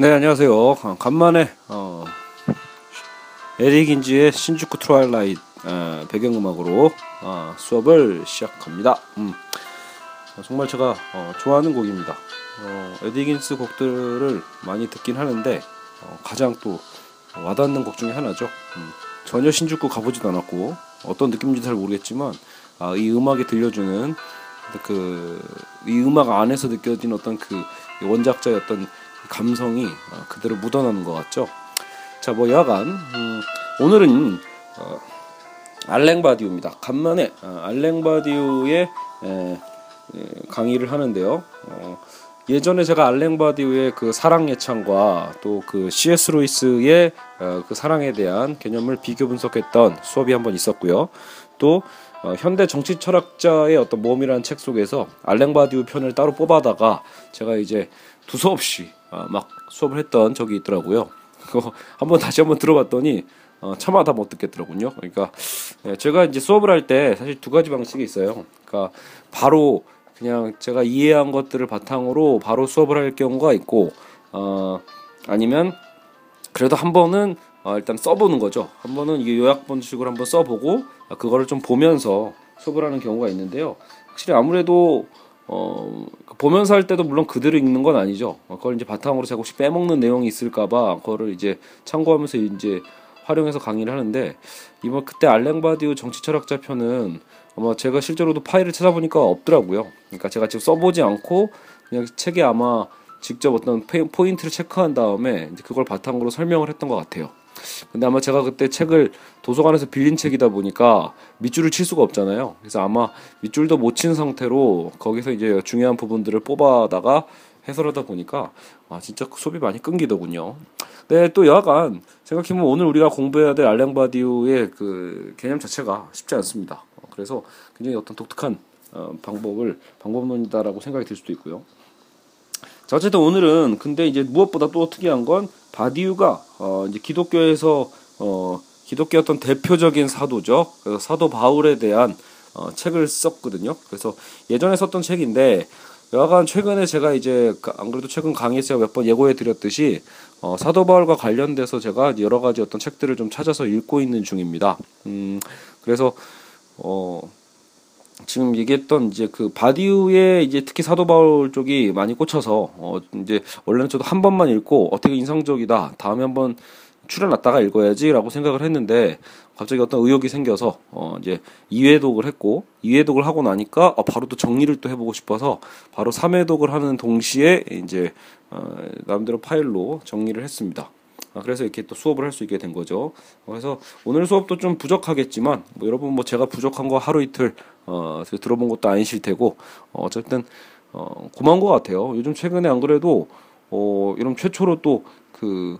네, 안녕하세요. 간만에 에디긴즈의 신주쿠 트라일라이트 배경음악으로 수업을 시작합니다. 정말 제가 좋아하는 곡입니다. 에디긴스 곡들을 많이 듣긴 하는데 가장 또 와닿는 곡 중에 하나죠. 전혀 신주쿠 가보지도 않았고 어떤 느낌인지 잘 모르겠지만 이 음악이 들려주는 이 음악 안에서 느껴진 어떤 그 원작자의 어떤 감성이 그대로 묻어나는 것 같죠. 자, 뭐 여하간 오늘은 알랭 바디우입니다. 간만에 알랭 바디우의 강의를 하는데요. 예전에 제가 알랭 바디우의 그 사랑 예찬과 또 그 C.S. 루이스의 그 사랑에 대한 개념을 비교 분석했던 수업이 한번 있었고요. 또 현대 정치 철학자의 어떤 몸이라는 책 속에서 알랭 바디우 편을 따로 뽑아다가 제가 이제 두서없이 막 수업을 했던 적이 있더라고요. 그거 다시 한번 들어봤더니 차마 다 못 듣겠더라고요. 그러니까 제가 이제 수업을 할 때 사실 두 가지 방식이 있어요. 그러니까 바로 그냥 제가 이해한 것들을 바탕으로 바로 수업을 할 경우가 있고, 아니면 그래도 한 번은 일단 써보는 거죠. 한 번은 이게 요약본식으로 한번 써보고 그거를 좀 보면서 수업을 하는 경우가 있는데요. 확실히 아무래도 보면서 할 때도 물론 그대로 읽는 건 아니죠. 그걸 이제 바탕으로 제가 혹시 빼먹는 내용이 있을까봐 그거를 이제 참고하면서 이제 활용해서 강의를 하는데, 이번 그때 알랭 바디우 정치 철학자 편은 아마 제가 실제로도 파일을 찾아보니까 없더라고요. 그러니까 제가 지금 써보지 않고 그냥 책에 아마 직접 어떤 포인트를 체크한 다음에 이제 그걸 바탕으로 설명을 했던 것 같아요. 근데 아마 제가 그때 책을 도서관에서 빌린 책이다 보니까 밑줄을 칠 수가 없잖아요. 그래서 아마 밑줄도 못 친 상태로 거기서 이제 중요한 부분들을 뽑아다가 해설하다 보니까 진짜 수업이 많이 끊기더군요. 네, 또 여하간 생각해보면 오늘 우리가 공부해야 될 알랭 바디우의 그 개념 자체가 쉽지 않습니다. 그래서 굉장히 어떤 독특한 방법론이다라고 생각이 들 수도 있고요. 자, 어쨌든 오늘은 근데 이제 무엇보다 또 특이한 건 바디우가 이제 기독교에서 기독교 어떤 대표적인 사도죠. 그래서 사도 바울에 대한 책을 썼거든요. 그래서 예전에 썼던 책인데, 여하간 최근에 제가 이제 안 그래도 최근 강의에서 몇 번 예고해 드렸듯이 사도 바울과 관련돼서 제가 여러 가지 어떤 책들을 좀 찾아서 읽고 있는 중입니다. 그래서 지금 얘기했던 이제 그 바디우의 이제 특히 사도 바울 쪽이 많이 꽂혀서 이제 원래는 저도 한 번만 읽고 어떻게 인상적이다, 다음에 한번 추려놨다가 읽어야지라고 생각을 했는데 갑자기 어떤 의욕이 생겨서 이제 2회독을 했고, 2회독을 하고 나니까 바로 또 정리를 또 해보고 싶어서 바로 3회독을 하는 동시에 이제 나름대로 파일로 정리를 했습니다. 그래서 이렇게 또 수업을 할 수 있게 된 거죠. 그래서 오늘 수업도 좀 부족하겠지만 여러분 제가 부족한 거 하루 이틀 들어본 것도 아니실 테고 어쨌든 고마운 것 같아요. 요즘 최근에 안 그래도 이런 최초로 또 그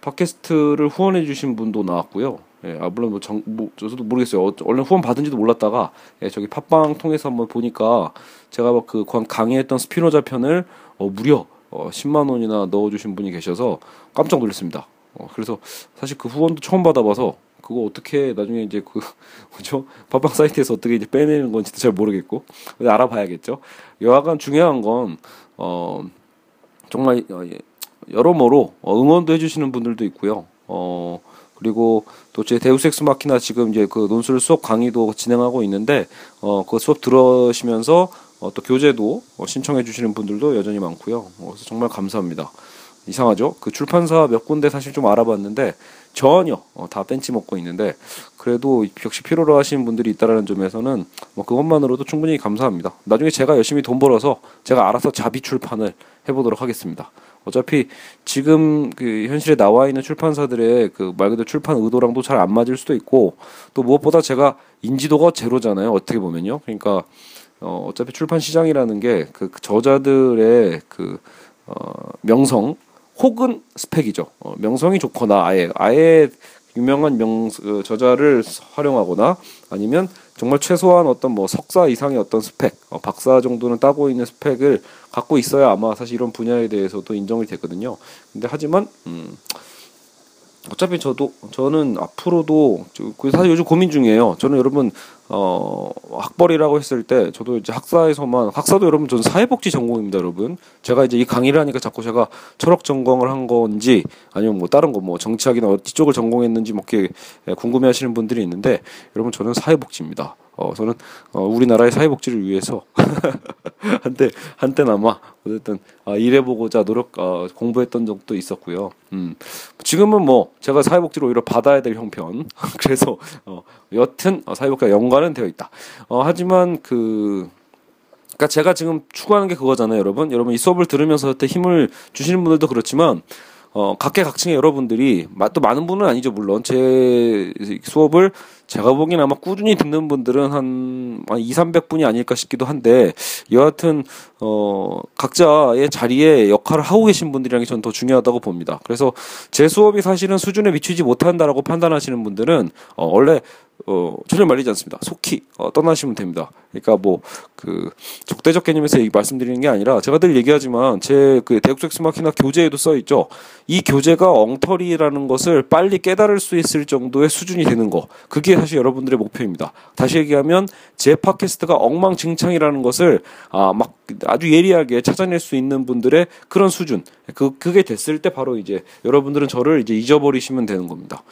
팟캐스트를 후원해주신 분도 나왔고요. 예, 물론 저도 모르겠어요. 원래 후원 받은지도 몰랐다가 저기 팟빵 통해서 한번 보니까 제가 막 그 강의했던 스피노자 편을 무려 10만 원이나 넣어주신 분이 계셔서 깜짝 놀랐습니다. 그래서 사실 그 후원도 처음 받아봐서 그거 어떻게 나중에 이제 팟빵 사이트에서 어떻게 이제 빼내는 건지도 잘 모르겠고, 근데 알아봐야겠죠. 여하간 중요한 건 정말 여러모로 응원도 해주시는 분들도 있고요. 그리고 또 제 데우스 엑스 마키나 지금 이제 그 논술 수업 강의도 진행하고 있는데 그 수업 들으시면서 또 교재도 신청해 주시는 분들도 여전히 많고요. 그래서 정말 감사합니다. 이상하죠? 그 출판사 몇 군데 사실 좀 알아봤는데 전혀 다 뺀치 먹고 있는데, 그래도 역시 필요로 하시는 분들이 있다라는 점에서는 그것만으로도 충분히 감사합니다. 나중에 제가 열심히 돈 벌어서 제가 알아서 자비 출판을 해보도록 하겠습니다. 어차피 지금 그 현실에 나와 있는 출판사들의 그 말 그대로 출판 의도랑도 잘 안 맞을 수도 있고, 또 무엇보다 제가 인지도가 제로잖아요. 어떻게 보면요. 그러니까 어차피 출판 시장이라는 게 그 저자들의 그 명성 혹은 스펙이죠. 명성이 좋거나 아예 유명한 저자를 활용하거나, 아니면 정말 최소한 어떤 석사 이상의 어떤 스펙, 박사 정도는 따고 있는 스펙을 갖고 있어야 아마 사실 이런 분야에 대해서도 인정이 되거든요. 근데 하지만 어차피 저는 앞으로도 사실 요즘 고민 중이에요. 저는 여러분 학벌이라고 했을 때 저도 이제 학사도 여러분 저는 사회복지 전공입니다, 여러분. 제가 이제 이 강의를 하니까 자꾸 제가 철학 전공을 한 건지 아니면 뭐 다른 거 뭐 정치학이나 어디 쪽을 전공했는지 뭐 이렇게 궁금해하시는 분들이 있는데 여러분 저는 사회복지입니다. 저는 우리나라의 사회복지를 위해서 한때나마 어쨌든 일해보고자 공부했던 적도 있었고요. 지금은 뭐 제가 사회복지를 오히려 받아야 될 형편. 그래서 여튼 사회복지와 연관은 되어 있다. 하지만 그러니까 제가 지금 추구하는 게 그거잖아요, 여러분. 여러분 이 수업을 들으면서 힘을 주시는 분들도 그렇지만. 각계각층의 여러분들이 또 많은 분은 아니죠. 물론 제 수업을 제가 보기엔 아마 꾸준히 듣는 분들은 한 200-300분이 아닐까 싶기도 한데 여하튼 각자의 자리에 역할을 하고 계신 분들이라는 게 저는 더 중요하다고 봅니다. 그래서 제 수업이 사실은 수준에 미치지 못한다라고 판단하시는 분들은 원래 전혀 말리지 않습니다. 속히 떠나시면 됩니다. 그러니까 뭐 그 적대적 개념에서 말씀드리는 게 아니라 제가 늘 얘기하지만 제 그 데우스 엑스 마키나 교재에도 써 있죠. 이 교재가 엉터리라는 것을 빨리 깨달을 수 있을 정도의 수준이 되는 거. 그게 사실 여러분들의 목표입니다. 다시 얘기하면 제 팟캐스트가 엉망진창이라는 것을 막 아주 예리하게 찾아낼 수 있는 분들의 그런 수준. 그게 됐을 때 바로 이제 여러분들은 저를 이제 잊어버리시면 되는 겁니다.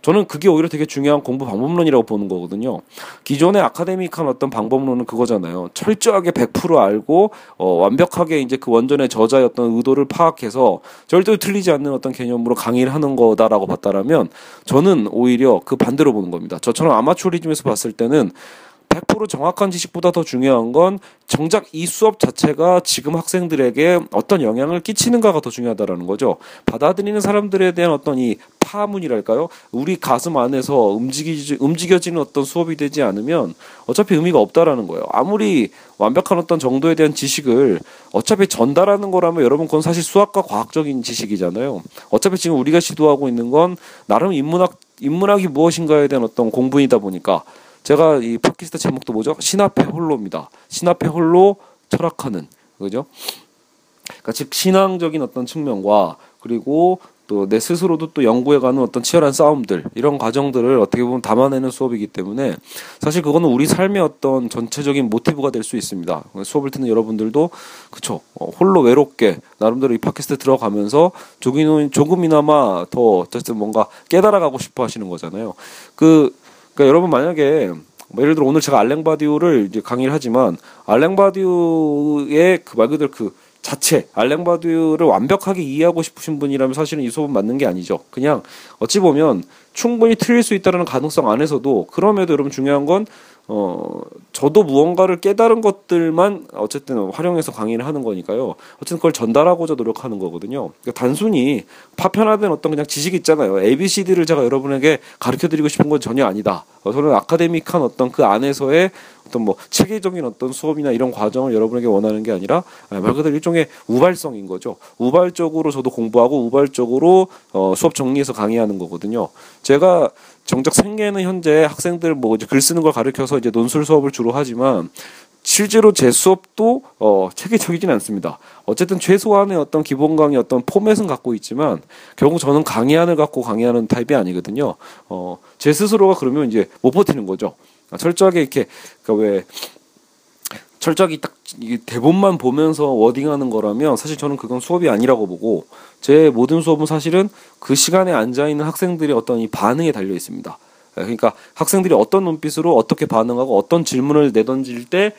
저는 그게 오히려 되게 중요한 공부 방법론이라고 보는 거거든요. 기존의 아카데믹한 어떤 방법론은 그거잖아요. 철저하게 100% 알고, 완벽하게 이제 그 원전의 저자의 어떤 의도를 파악해서 절대로 틀리지 않는 어떤 개념으로 강의를 하는 거다라고 봤다라면 저는 오히려 그 반대로 보는 겁니다. 저처럼 아마추어리즘에서 봤을 때는 100% 정확한 지식보다 더 중요한 건 정작 이 수업 자체가 지금 학생들에게 어떤 영향을 끼치는가가 더 중요하다라는 거죠. 받아들이는 사람들에 대한 어떤 이 파문이랄까요? 우리 가슴 안에서 움직여지는 어떤 수업이 되지 않으면 어차피 의미가 없다라는 거예요. 아무리 완벽한 어떤 정도에 대한 지식을 어차피 전달하는 거라면 여러분 그건 사실 수학과 과학적인 지식이잖아요. 어차피 지금 우리가 시도하고 있는 건 나름 인문학이 무엇인가에 대한 어떤 공부이다 보니까 제가 이 팟캐스트 제목도 뭐죠? 신 앞에 홀로입니다. 신 앞에 홀로 철학하는. 그죠? 그러니까 즉 신앙적인 어떤 측면과 그리고 또 내 스스로도 또 연구해가는 어떤 치열한 싸움들 이런 과정들을 어떻게 보면 담아내는 수업이기 때문에 사실 그거는 우리 삶의 어떤 전체적인 모티브가 될 수 있습니다. 수업을 듣는 여러분들도 그쵸 홀로 외롭게 나름대로 이 팟캐스트 들어가면서 조금이나마 더 어쨌든 뭔가 깨달아가고 싶어 하시는 거잖아요. 그러니까 여러분 만약에 예를 들어 오늘 제가 알랭 바디우를 이제 강의를 하지만 알랭 바디우의 그 말 그대로 그 자체 알랭 바디우를 완벽하게 이해하고 싶으신 분이라면 사실은 이 수업은 맞는 게 아니죠. 그냥 어찌 보면 충분히 틀릴 수 있다는 가능성 안에서도 그럼에도 여러분 중요한 건 저도 무언가를 깨달은 것들만 어쨌든 활용해서 강의를 하는 거니까요. 어쨌든 그걸 전달하고자 노력하는 거거든요. 그러니까 단순히 파편화된 어떤 그냥 지식이 있잖아요. ABCD를 제가 여러분에게 가르쳐드리고 싶은 건 전혀 아니다. 저는 아카데믹한 어떤 그 안에서의 어떤 뭐 체계적인 어떤 수업이나 이런 과정을 여러분에게 원하는 게 아니라 말 그대로 일종의 우발성인 거죠. 우발적으로 저도 공부하고 우발적으로 수업 정리해서 강의하는 거거든요. 제가 정작 생계는 현재 학생들 뭐 이제 글 쓰는 걸 가르쳐서 이제 논술 수업을 주로 하지만 실제로 제 수업도 체계적이진 않습니다. 어쨌든 최소한의 어떤 기본 강의 어떤 포맷은 갖고 있지만 결국 저는 강의안을 갖고 강의하는 타입이 아니거든요. 제 스스로가 그러면 이제 못 버티는 거죠. 철저하게 이렇게 그러니까 왜 철저하게 딱 대본만 보면서 워딩하는 거라면 사실 저는 그건 수업이 아니라고 보고 제 모든 수업은 사실은 그 시간에 앉아있는 학생들의 어떤 이 반응에 달려 있습니다. 그러니까 학생들이 어떤 눈빛으로 어떻게 반응하고 어떤 질문을 내던질 때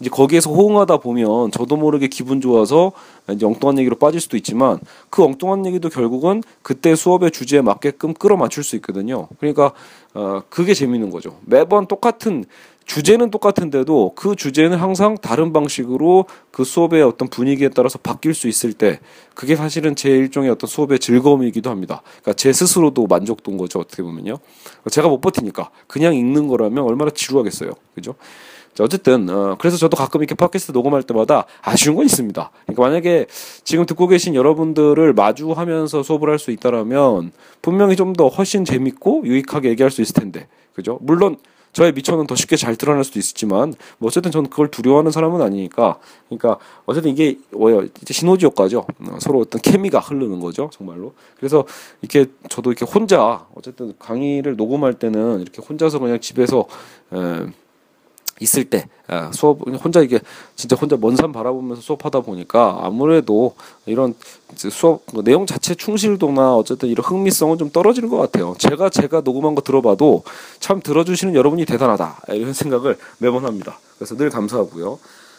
이제 거기에서 호응하다 보면 저도 모르게 기분 좋아서 이제 엉뚱한 얘기로 빠질 수도 있지만 그 엉뚱한 얘기도 결국은 그때 수업의 주제에 맞게끔 끌어맞출 수 있거든요. 그러니까 그게 재밌는 거죠. 매번 똑같은 주제는 똑같은데도 그 주제는 항상 다른 방식으로 그 수업의 어떤 분위기에 따라서 바뀔 수 있을 때 그게 사실은 제 일종의 어떤 수업의 즐거움이기도 합니다. 그러니까 제 스스로도 만족도인 거죠. 어떻게 보면요. 제가 못 버티니까 그냥 읽는 거라면 얼마나 지루하겠어요. 그죠? 자, 어쨌든 그래서 저도 가끔 이렇게 팟캐스트 녹음할 때마다 아쉬운 건 있습니다. 그러니까 만약에 지금 듣고 계신 여러분들을 마주하면서 수업을 할 수 있다라면 분명히 좀 더 훨씬 재밌고 유익하게 얘기할 수 있을 텐데. 그죠? 물론 저의 미천은 더 쉽게 잘 드러날 수도 있었지만 뭐 어쨌든 저는 그걸 두려워하는 사람은 아니니까. 그러니까 어쨌든 이게 시너지 효과죠. 서로 어떤 케미가 흐르는 거죠, 정말로. 그래서 이렇게 저도 이렇게 혼자 어쨌든 강의를 녹음할 때는 이렇게 혼자서 그냥 집에서 있을 때 수업 혼자 이게 진짜 혼자 먼 산 바라보면서 수업하다 보니까 아무래도 이런 수업 내용 자체 충실도나 어쨌든 이런 흥미성은 좀 떨어지는 것 같아요. 제가 녹음한 거 들어봐도 참 들어주시는 여러분이 대단하다 이런 생각을 매번 합니다. 그래서 늘 감사하고요.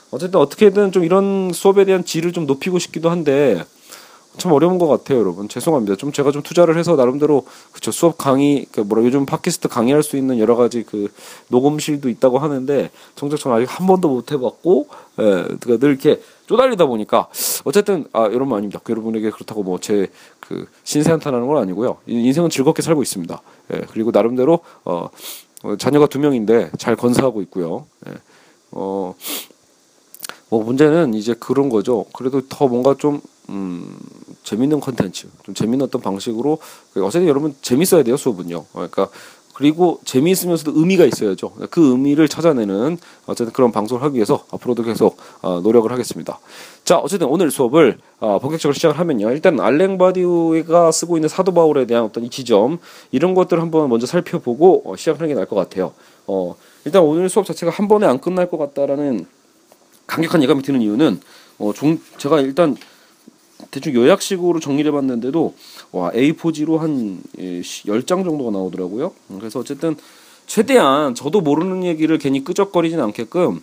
어쨌든 어떻게든 좀 이런 수업에 대한 질을 좀 높이고 싶기도 한데 참 어려운 것 같아요, 여러분. 죄송합니다. 좀 제가 좀 투자를 해서 나름대로 그쵸 수업 강의 요즘 팟캐스트 강의할 수 있는 여러 가지 그 녹음실도 있다고 하는데 정작 저는 아직 한 번도 못 해봤고, 그러니까 늘 이렇게 쪼달리다 보니까 어쨌든 여러분 아닙니다. 여러분에게 그렇다고 뭐 제 그 신세 한탄하는 건 아니고요. 인생은 즐겁게 살고 있습니다. 그리고 나름대로 자녀가 2명인데 잘 건사하고 있고요. 뭐 문제는 이제 그런 거죠. 그래도 더 뭔가 좀 재밌는 컨텐츠, 좀 재밌는 어떤 방식으로 어쨌든 여러분 재밌어야 돼요, 수업은요. 그러니까 그리고 재미있으면서도 의미가 있어야죠. 그 의미를 찾아내는 어쨌든 그런 방송을 하기 위해서 앞으로도 계속 노력을 하겠습니다. 자, 어쨌든 오늘 수업을 본격적으로 시작을 하면요. 일단 알랭 바디우가 쓰고 있는 사도바울에 대한 어떤 이 지점 이런 것들을 한번 먼저 살펴보고 시작하는 게 나을 것 같아요. 일단 오늘 수업 자체가 한 번에 안 끝날 것 같다라는 강력한 예감이 드는 이유는 제가 일단 대충 요약식으로 정리를 해봤는데도 와 A4지로 한 10장 정도가 나오더라고요. 그래서 어쨌든 최대한 저도 모르는 얘기를 괜히 끄적거리진 않게끔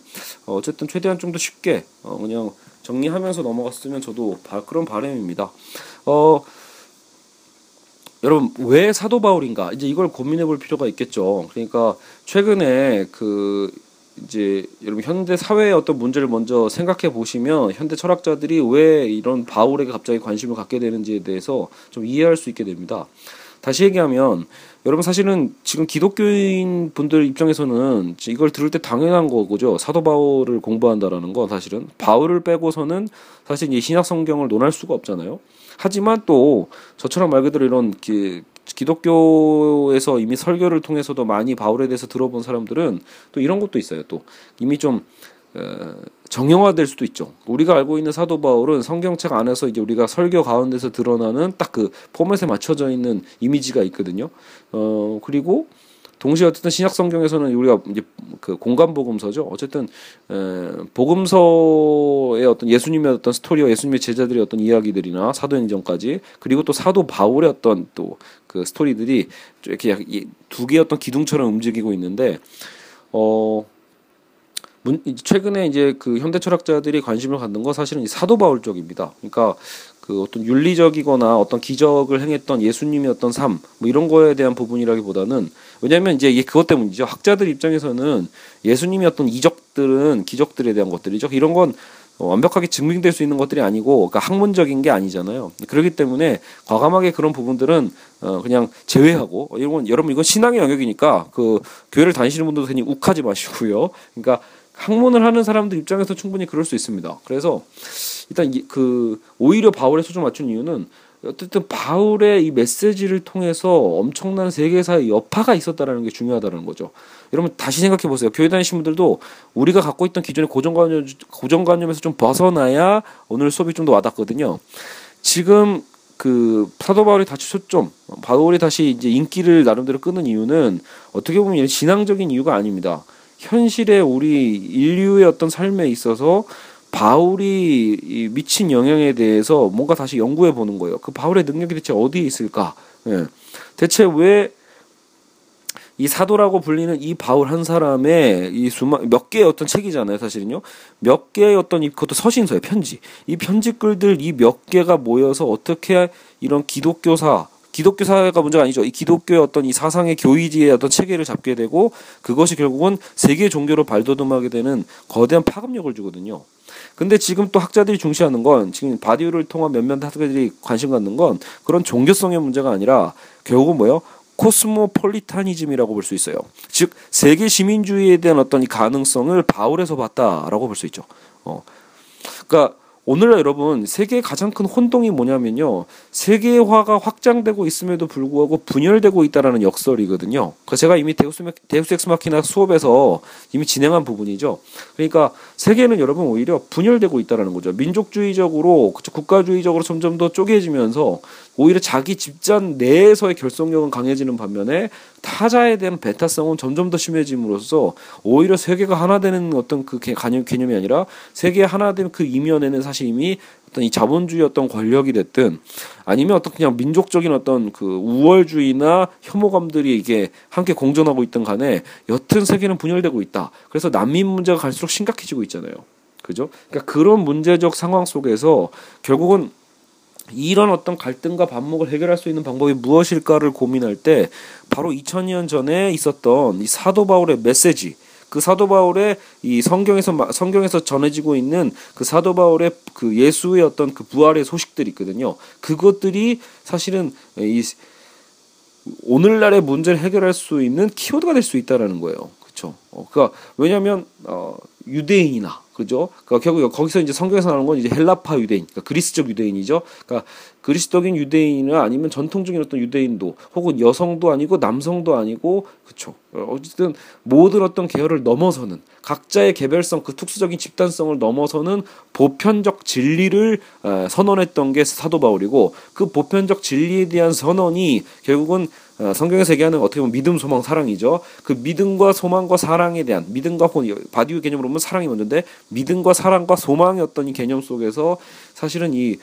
어쨌든 최대한 좀 더 쉽게 그냥 정리하면서 넘어갔으면 저도 그런 바람입니다. 여러분 왜 사도 바울인가 이제 이걸 고민해볼 필요가 있겠죠. 그러니까 최근에 이제 여러분 현대 사회의 어떤 문제를 먼저 생각해 보시면 현대 철학자들이 왜 이런 바울에게 갑자기 관심을 갖게 되는지에 대해서 좀 이해할 수 있게 됩니다. 다시 얘기하면 여러분 사실은 지금 기독교인 분들 입장에서는 이걸 들을 때 당연한 거죠. 사도 바울을 공부한다라는 건 사실은 바울을 빼고서는 사실 이 신약 성경을 논할 수가 없잖아요. 하지만 또 저처럼 말 그대로 이런 기독교에서 이미 설교를 통해서도 많이 바울에 대해서 들어본 사람들은 또 이런 것도 있어요. 또 이미 좀 정형화될 수도 있죠. 우리가 알고 있는 사도 바울은 성경책 안에서 이제 우리가 설교 가운데서 드러나는 딱 그 포맷에 맞춰져 있는 이미지가 있거든요. 그리고 동시에 어쨌든 신약 성경에서는 우리가 이제 그 공간 복음서죠. 어쨌든 복음서의 어떤 예수님의 어떤 스토리와 예수님의 제자들의 어떤 이야기들이나 사도행전까지 그리고 또 사도 바울의 어떤 또 그 스토리들이 이렇게 두 개의 어떤 기둥처럼 움직이고 있는데 최근에 이제 그 현대 철학자들이 관심을 갖는 건 사실은 이 사도 바울 쪽입니다. 그러니까 그 어떤 윤리적이거나 어떤 기적을 행했던 예수님의 어떤 삶, 뭐 이런 거에 대한 부분이라기보다는 왜냐하면 이제 이게 그것 때문이죠. 학자들 입장에서는 예수님의 어떤 이적들은 기적들에 대한 것들이죠. 이런 건 완벽하게 증명될 수 있는 것들이 아니고, 그러니까 학문적인 게 아니잖아요. 그렇기 때문에 과감하게 그런 부분들은 그냥 제외하고, 여러분 이건 신앙의 영역이니까 그 교회를 다니시는 분들도 괜히 욱하지 마시고요. 그러니까 학문을 하는 사람들 입장에서 충분히 그럴 수 있습니다. 그래서 일단 오히려 바울에 초점 맞춘 이유는 어쨌든 바울의 이 메시지를 통해서 엄청난 세계사의 여파가 있었다라는 게 중요하다는 거죠. 여러분 다시 생각해 보세요. 교회 다니신 분들도 우리가 갖고 있던 기존의 고정관념에서 좀 벗어나야 오늘 수업이 좀 더 와닿거든요. 지금 그 사도 바울이 다시 초점, 바울이 다시 이제 인기를 나름대로 끄는 이유는 어떻게 보면 신앙적인 이유가 아닙니다. 현실의 우리 인류의 어떤 삶에 있어서 바울이 미친 영향에 대해서 뭔가 다시 연구해 보는 거예요. 그 바울의 능력이 대체 어디에 있을까? 대체 왜 이 사도라고 불리는 이 바울 한 사람의 이 몇 개의 어떤 책이잖아요, 사실은요. 몇 개의 어떤 그것도 서신서예요, 편지. 이 편지글들 이 몇 개가 모여서 어떻게 이런 기독교 사회가 문제가 아니죠. 이 기독교의 어떤 이 사상의 교의지의 어떤 체계를 잡게 되고 그것이 결국은 세계 종교로 발돋움하게 되는 거대한 파급력을 주거든요. 근데 지금 또 학자들이 중시하는 건 지금 바디우를 통한 몇몇 학자들이 관심 갖는 건 그런 종교성의 문제가 아니라 결국은 뭐예요? 코스모폴리타니즘이라고 볼 수 있어요. 즉 세계 시민주의에 대한 어떤 이 가능성을 바울에서 봤다라고 볼 수 있죠. 그러니까 오늘날 여러분 세계의 가장 큰 혼동이 뭐냐면요, 세계화가 확장되고 있음에도 불구하고 분열되고 있다라는 역설이거든요. 그 제가 이미 데우스 엑스 마키나 수업에서 이미 진행한 부분이죠. 그러니까 세계는 여러분 오히려 분열되고 있다라는 거죠. 민족주의적으로, 국가주의적으로 점점 더 쪼개지면서 오히려 자기 집단 내에서의 결속력은 강해지는 반면에 타자에 대한 배타성은 점점 더 심해짐으로써 오히려 세계가 하나 되는 어떤 그 개념이 아니라 세계 하나 되는 그 이면에는 사실 이미 어떤 이 자본주의 어떤 권력이 됐든 아니면 어떤 그냥 민족적인 어떤 그 우월주의나 혐오감들이 이게 함께 공존하고 있든 간에 여튼 세계는 분열되고 있다. 그래서 난민 문제가 갈수록 심각해지고 있잖아요. 그죠? 그러니까 그런 문제적 상황 속에서 결국은 이런 어떤 갈등과 반목을 해결할 수 있는 방법이 무엇일까를 고민할 때 바로 2000년 전에 있었던 이 사도 바울의 메시지, 그 사도 바울의 이 성경에서 전해지고 있는 그 사도 바울의 그 예수의 어떤 그 부활의 소식들이 있거든요. 그것들이 사실은 이 오늘날의 문제를 해결할 수 있는 키워드가 될 수 있다라는 거예요. 그렇죠? 그러니까 왜냐하면 유대인이나 그죠? 그러니까 결국 거기서 이제 성경에서 나오는 건 이제 헬라파 유대인, 그러니까 그리스적 유대인이죠. 그러니까 그리스적인 유대인이나 아니면 전통적인 어떤 유대인도, 혹은 여성도 아니고 남성도 아니고, 그렇죠. 어쨌든 모든 어떤 계열을 넘어서는 각자의 개별성, 그 특수적인 집단성을 넘어서는 보편적 진리를 선언했던 게 사도 바울이고, 그 보편적 진리에 대한 선언이 결국은 성경에서 얘기하는 어떻게 보면 믿음, 소망, 사랑이죠. 그 믿음과 소망과 사랑에 대한, 믿음과 바디우 개념으로 보면 사랑이 먼저인데, 믿음과 사랑과 소망의 어떤 이 개념 속에서 사실은 이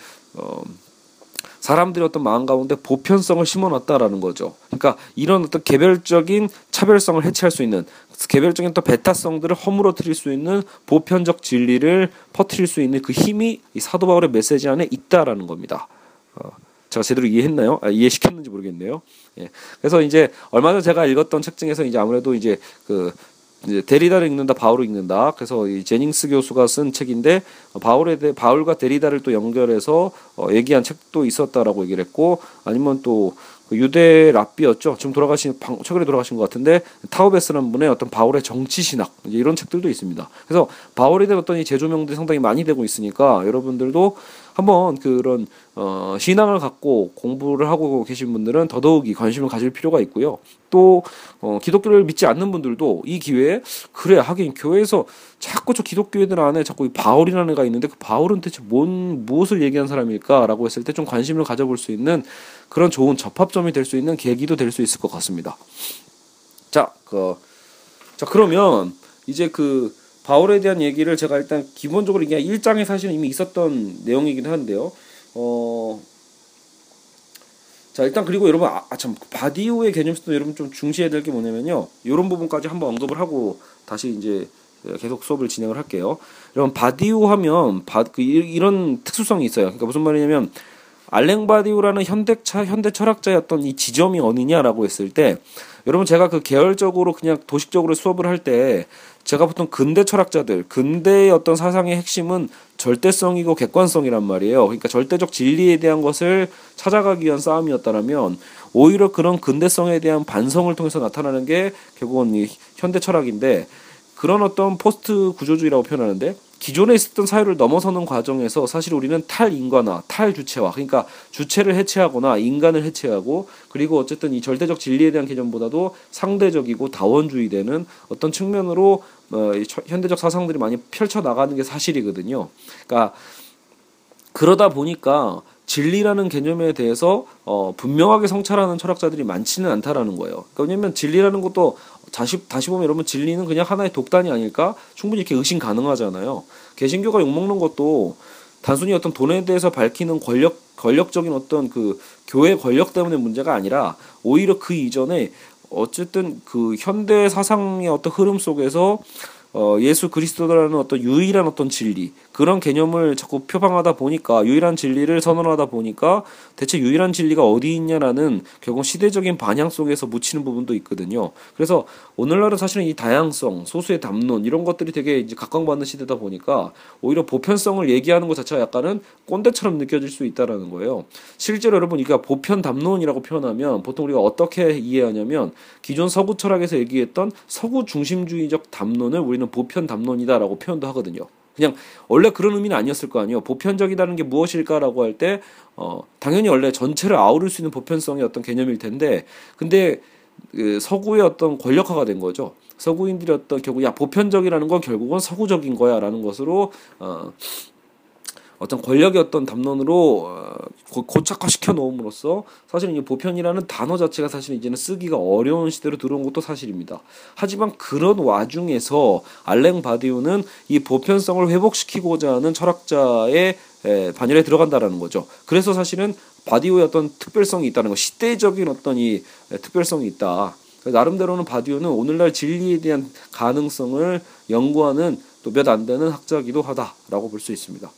사람들의 어떤 마음 가운데 보편성을 심어놨다라는 거죠. 그러니까 이런 어떤 개별적인 차별성을 해체할 수 있는, 개별적인 또 배타성들을 허물어뜨릴 수 있는 보편적 진리를 퍼뜨릴 수 있는 그 힘이 이 사도 바울의 메시지 안에 있다라는 겁니다. 제가 제대로 이해했나요? 이해시켰는지 모르겠네요. 예. 그래서 이제 얼마 전에 제가 읽었던 책 중에서 이제 아무래도 이제 그 데리다를 읽는다, 바울을 읽는다. 그래서 이 제닝스 교수가 쓴 책인데 바울과 데리다를 또 연결해서 얘기한 책도 있었다라고 얘기를 했고, 아니면 또 유대 랍비였죠. 지금 최근에 돌아가신 것 같은데 타우베스라는 분의 어떤 바울의 정치 신학, 이런 책들도 있습니다. 그래서 바울에 대한 어떤 이 재조명들이 상당히 많이 되고 있으니까 여러분들도 한번 그런 신앙을 갖고 공부를 하고 계신 분들은 더더욱이 관심을 가질 필요가 있고요. 또 기독교를 믿지 않는 분들도 이 기회에, 그래, 하긴 교회에서 자꾸 저 기독교인들 안에 자꾸 이 바울이라는 애가 있는데 그 바울은 대체 무엇을 얘기한 사람일까라고 했을 때 좀 관심을 가져볼 수 있는 그런 좋은 접합점이 될 수 있는 계기도 될 수 있을 것 같습니다. 자, 그러면 이제 그 바울에 대한 얘기를 제가 일단 기본적으로 이게 1장에 사실은 이미 있었던 내용이긴 한데요. 자, 일단 그리고 여러분, 바디우의 개념도 여러분 좀 중시해야 될 게 뭐냐면요, 이런 부분까지 한번 언급을 하고 다시 이제 계속 수업을 진행을 할게요. 여러분, 바디우 하면 이런 특수성이 있어요. 그러니까 무슨 말이냐면 알랭 바디우라는 현대 철학자였던 이 지점이 어디냐라고 했을 때, 여러분 제가 그 계열적으로 그냥 도식적으로 수업을 할 때 제가 보통 근대 철학자들, 근대의 어떤 사상의 핵심은 절대성이고 객관성이란 말이에요. 그러니까 절대적 진리에 대한 것을 찾아가기 위한 싸움이었다면 오히려 그런 근대성에 대한 반성을 통해서 나타나는 게 결국은 이 현대 철학인데, 그런 어떤 포스트 구조주의라고 표현하는데, 기존에 있었던 사유를 넘어서는 과정에서 사실 우리는 탈인과나 탈주체화, 그러니까 주체를 해체하거나 인간을 해체하고, 그리고 어쨌든 이 절대적 진리에 대한 개념보다도 상대적이고 다원주의되는 어떤 측면으로 현대적 사상들이 많이 펼쳐나가는 게 사실이거든요. 그러니까 그러다 보니까 진리라는 개념에 대해서 분명하게 성찰하는 철학자들이 많지는 않다라는 거예요. 그러니까 왜냐하면 진리라는 것도 다시 보면 여러분, 진리는 그냥 하나의 독단이 아닐까? 충분히 이렇게 의심 가능하잖아요. 개신교가 욕먹는 것도 단순히 어떤 돈에 대해서 밝히는 권력적인 어떤 그 교회 권력 때문에 문제가 아니라 오히려 그 이전에 어쨌든 그 현대 사상의 어떤 흐름 속에서 예수 그리스도라는 어떤 유일한 어떤 진리, 그런 개념을 자꾸 표방하다 보니까, 유일한 진리를 선언하다 보니까 대체 유일한 진리가 어디 있냐라는 결국 시대적인 반향 속에서 묻히는 부분도 있거든요. 그래서 오늘날은 사실은 이 다양성, 소수의 담론, 이런 것들이 되게 이제 각광받는 시대다 보니까 오히려 보편성을 얘기하는 것 자체가 약간은 꼰대처럼 느껴질 수 있다라는 거예요. 실제로 여러분, 이게 보편 담론이라고 표현하면 보통 우리가 어떻게 이해하냐면, 기존 서구 철학에서 얘기했던 서구 중심주의적 담론을 우리는 보편 담론이다라고 표현도 하거든요. 그냥 원래 그런 의미는 아니었을 거 아니에요. 보편적이라는 게 무엇일까라고 할 때 당연히 원래 전체를 아우를 수 있는 보편성의 어떤 개념일 텐데, 근데 그 서구의 어떤 권력화가 된 거죠. 서구인들이 어떤 결국 야 보편적이라는 건 결국은 서구적인 거야라는 것으로 어떤 권력의 어떤 담론으로 고착화시켜 놓음으로써 사실은 이 보편이라는 단어 자체가 사실 이제는 쓰기가 어려운 시대로 들어온 것도 사실입니다. 하지만 그런 와중에서 알랭 바디우는 이 보편성을 회복시키고자 하는 철학자의 반열에 들어간다라는 거죠. 그래서 사실은 바디우의 어떤 특별성이 있다는 거, 시대적인 어떤 이 특별성이 있다. 나름대로는 바디우는 오늘날 진리에 대한 가능성을 연구하는 또 몇 안 되는 학자이기도 하다라고 볼 수 있습니다.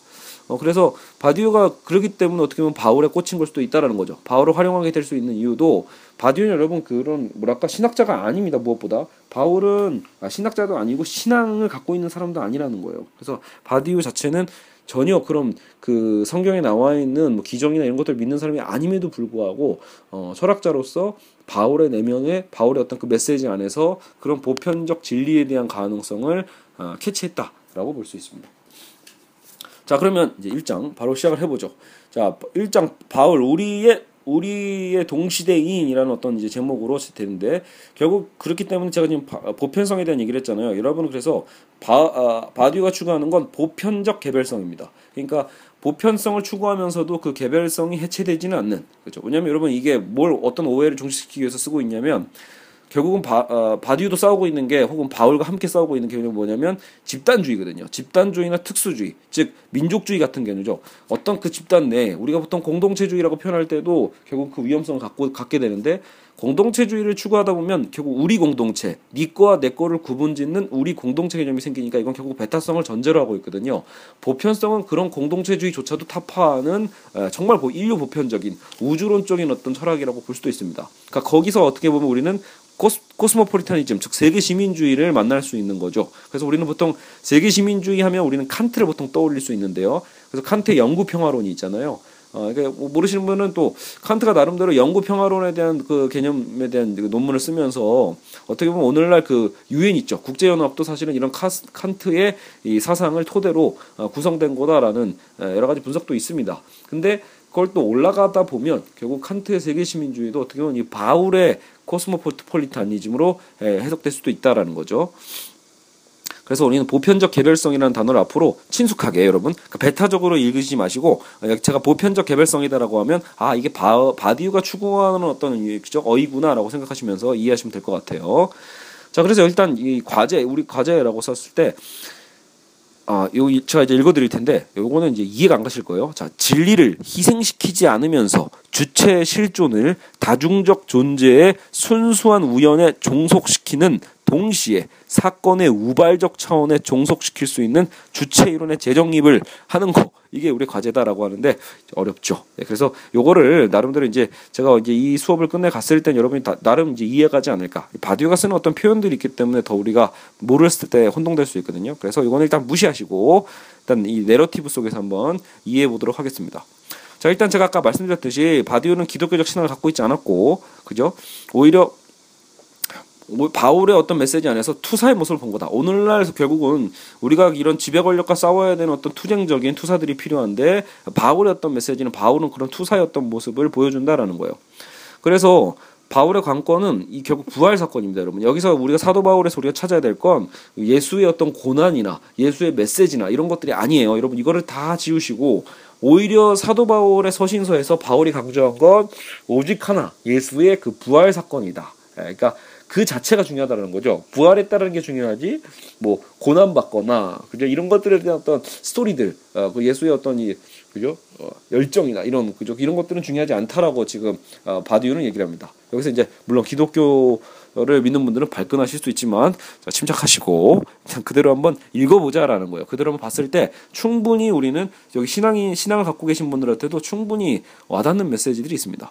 그래서 바디우가 그러기 때문에 어떻게 보면 바울에 꽂힌 걸 수도 있다라는 거죠. 바울을 활용하게 될 수 있는 이유도, 바디우는 여러분 그런 뭐랄까 신학자가 아닙니다. 무엇보다 바울은 신학자도 아니고 신앙을 갖고 있는 사람도 아니라는 거예요. 그래서 바디우 자체는 전혀 그럼 그 성경에 나와 있는 뭐 기정이나 이런 것들을 믿는 사람이 아님에도 불구하고 철학자로서 바울의 내면에 바울의 어떤 그 메시지 안에서 그런 보편적 진리에 대한 가능성을 캐치했다라고 볼 수 있습니다. 자, 그러면 이제 1장 바로 시작을 해보죠. 자, 1장 바울 우리의 동시대인이라는 어떤 이제 제목으로 되는데, 결국 그렇기 때문에 제가 지금 보편성에 대한 얘기를 했잖아요. 여러분 그래서 바디우가 추구하는 건 보편적 개별성입니다. 그러니까 보편성을 추구하면서도 그 개별성이 해체되지는 않는, 그렇죠? 왜냐하면 여러분 이게 뭘 어떤 오해를 종식시키기 위해서 쓰고 있냐면, 결국은 바디우도 싸우고 있는 게 혹은 바울과 함께 싸우고 있는 개념이 뭐냐면 집단주의거든요. 집단주의나 특수주의, 즉 민족주의 같은 개념이죠. 어떤 그 집단 내에 우리가 보통 공동체주의라고 표현할 때도 결국 그 위험성을 갖게 되는데, 공동체주의를 추구하다 보면 결국 우리 공동체, 네 거와 내 거를 구분짓는 우리 공동체 개념이 생기니까 이건 결국 배타성을 전제로 하고 있거든요. 보편성은 그런 공동체주의조차도 타파하는 정말 인류 보편적인 우주론적인 어떤 철학이라고 볼 수도 있습니다. 그러니까 거기서 어떻게 보면 우리는 코스모폴리타니즘, 즉 세계 시민주의를 만날 수 있는 거죠. 그래서 우리는 보통 세계 시민주의 하면 우리는 칸트를 보통 떠올릴 수 있는데요. 그래서 칸트의 영구 평화론이 있잖아요. 그러니까 모르시는 분은 또 칸트가 나름대로 영구 평화론에 대한 그 개념에 대한 논문을 쓰면서 어떻게 보면 오늘날 그 유엔 있죠, 국제연합도 사실은 이런 칸트의 이 사상을 토대로 구성된 거다라는 여러 가지 분석도 있습니다. 근데 그걸 또 올라가다 보면 결국 칸트의 세계 시민주의도 어떻게 보면 이 바울의 코스모폴리타니즘으로 해석될 수도 있다라는 거죠. 그래서 우리는 보편적 개별성이라는 단어를 앞으로 친숙하게, 여러분 그러니까 배타적으로 읽으시지 마시고, 제가 보편적 개별성이다라고 하면 아 이게 바디우가 추구하는 어떤 어이구나라고 생각하시면서 이해하시면 될 것 같아요. 자, 그래서 일단 이 과제, 우리 과제라고 썼을 때 제가 이제 읽어드릴 텐데, 요거는 이제 이해가 안 가실 거예요. 자, 진리를 희생시키지 않으면서 주체의 실존을 다중적 존재의 순수한 우연에 종속시키는 동시에 사건의 우발적 차원에 종속시킬 수 있는 주체 이론의 재정립을 하는 거, 이게 우리 과제다라고 하는데 어렵죠. 네, 그래서 요거를 나름대로 이제 제가 이제 이 수업을 끝내 갔을 땐 여러분이 나름 이제 이해가지 않을까. 바디우가 쓰는 어떤 표현들이 있기 때문에 더 우리가 모르겠을 때 혼동될 수 있거든요. 그래서 요거는 일단 무시하시고 일단 이 내러티브 속에서 한번 이해해 보도록 하겠습니다. 자, 일단 제가 아까 말씀드렸듯이 바디우는 기독교적 신앙을 갖고 있지 않았고, 그죠? 오히려 바울의 어떤 메시지 안에서 투사의 모습을 본 거다. 오늘날 결국은 우리가 이런 지배 권력과 싸워야 되는 어떤 투쟁적인 투사들이 필요한데, 바울의 어떤 메시지는 바울은 그런 투사의 어떤 모습을 보여준다라는 거예요. 그래서 바울의 관건은 이 결국 부활 사건입니다, 여러분. 여기서 우리가 사도 바울에서 우리가 찾아야 될 건 예수의 어떤 고난이나 예수의 메시지나 이런 것들이 아니에요. 여러분 이거를 다 지우시고, 오히려 사도 바울의 서신서에서 바울이 강조한 건 오직 하나, 예수의 그 부활 사건이다. 그러니까 그 자체가 중요하다는 거죠. 부활에 따르는 게 중요하지, 뭐 고난받거나 그죠, 이런 것들에 대한 어떤 스토리들, 그 예수의 어떤 이 그죠 열정이나 이런 그죠 이런 것들은 중요하지 않다라고 지금 바디우는 얘기를 합니다. 여기서 이제 물론 기독교를 믿는 분들은 발끈하실 수 있지만, 자, 침착하시고 그냥 그대로 한번 읽어보자라는 거예요. 그대로 한번 봤을 때 충분히 우리는 여기 신앙을 갖고 계신 분들한테도 충분히 와닿는 메시지들이 있습니다.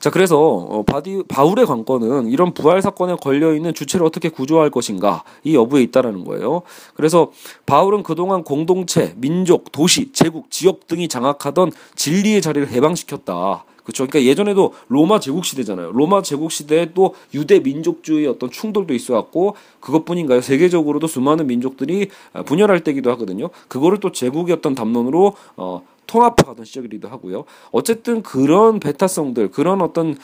자, 그래서 바울의 관건은 이런 부활 사건에 걸려있는 주체를 어떻게 구조할 것인가, 이 여부에 있다라는 거예요. 그래서 바울은 그동안 공동체, 민족, 도시, 제국, 지역 등이 장악하던 진리의 자리를 해방시켰다. 그렇죠. 그러니까 예전에도 로마 제국 시대잖아요. 로마 제국 시대에 또 유대 민족주의 어떤 충돌도 있어왔고 그것뿐인가요? 세계적으로도 수많은 민족들이 분열할 때기도 하거든요. 그거를 또 제국의 어떤 담론으로 통합하던 시절이기도 하고요. 어쨌든 그런 배타성들, 그런 어떤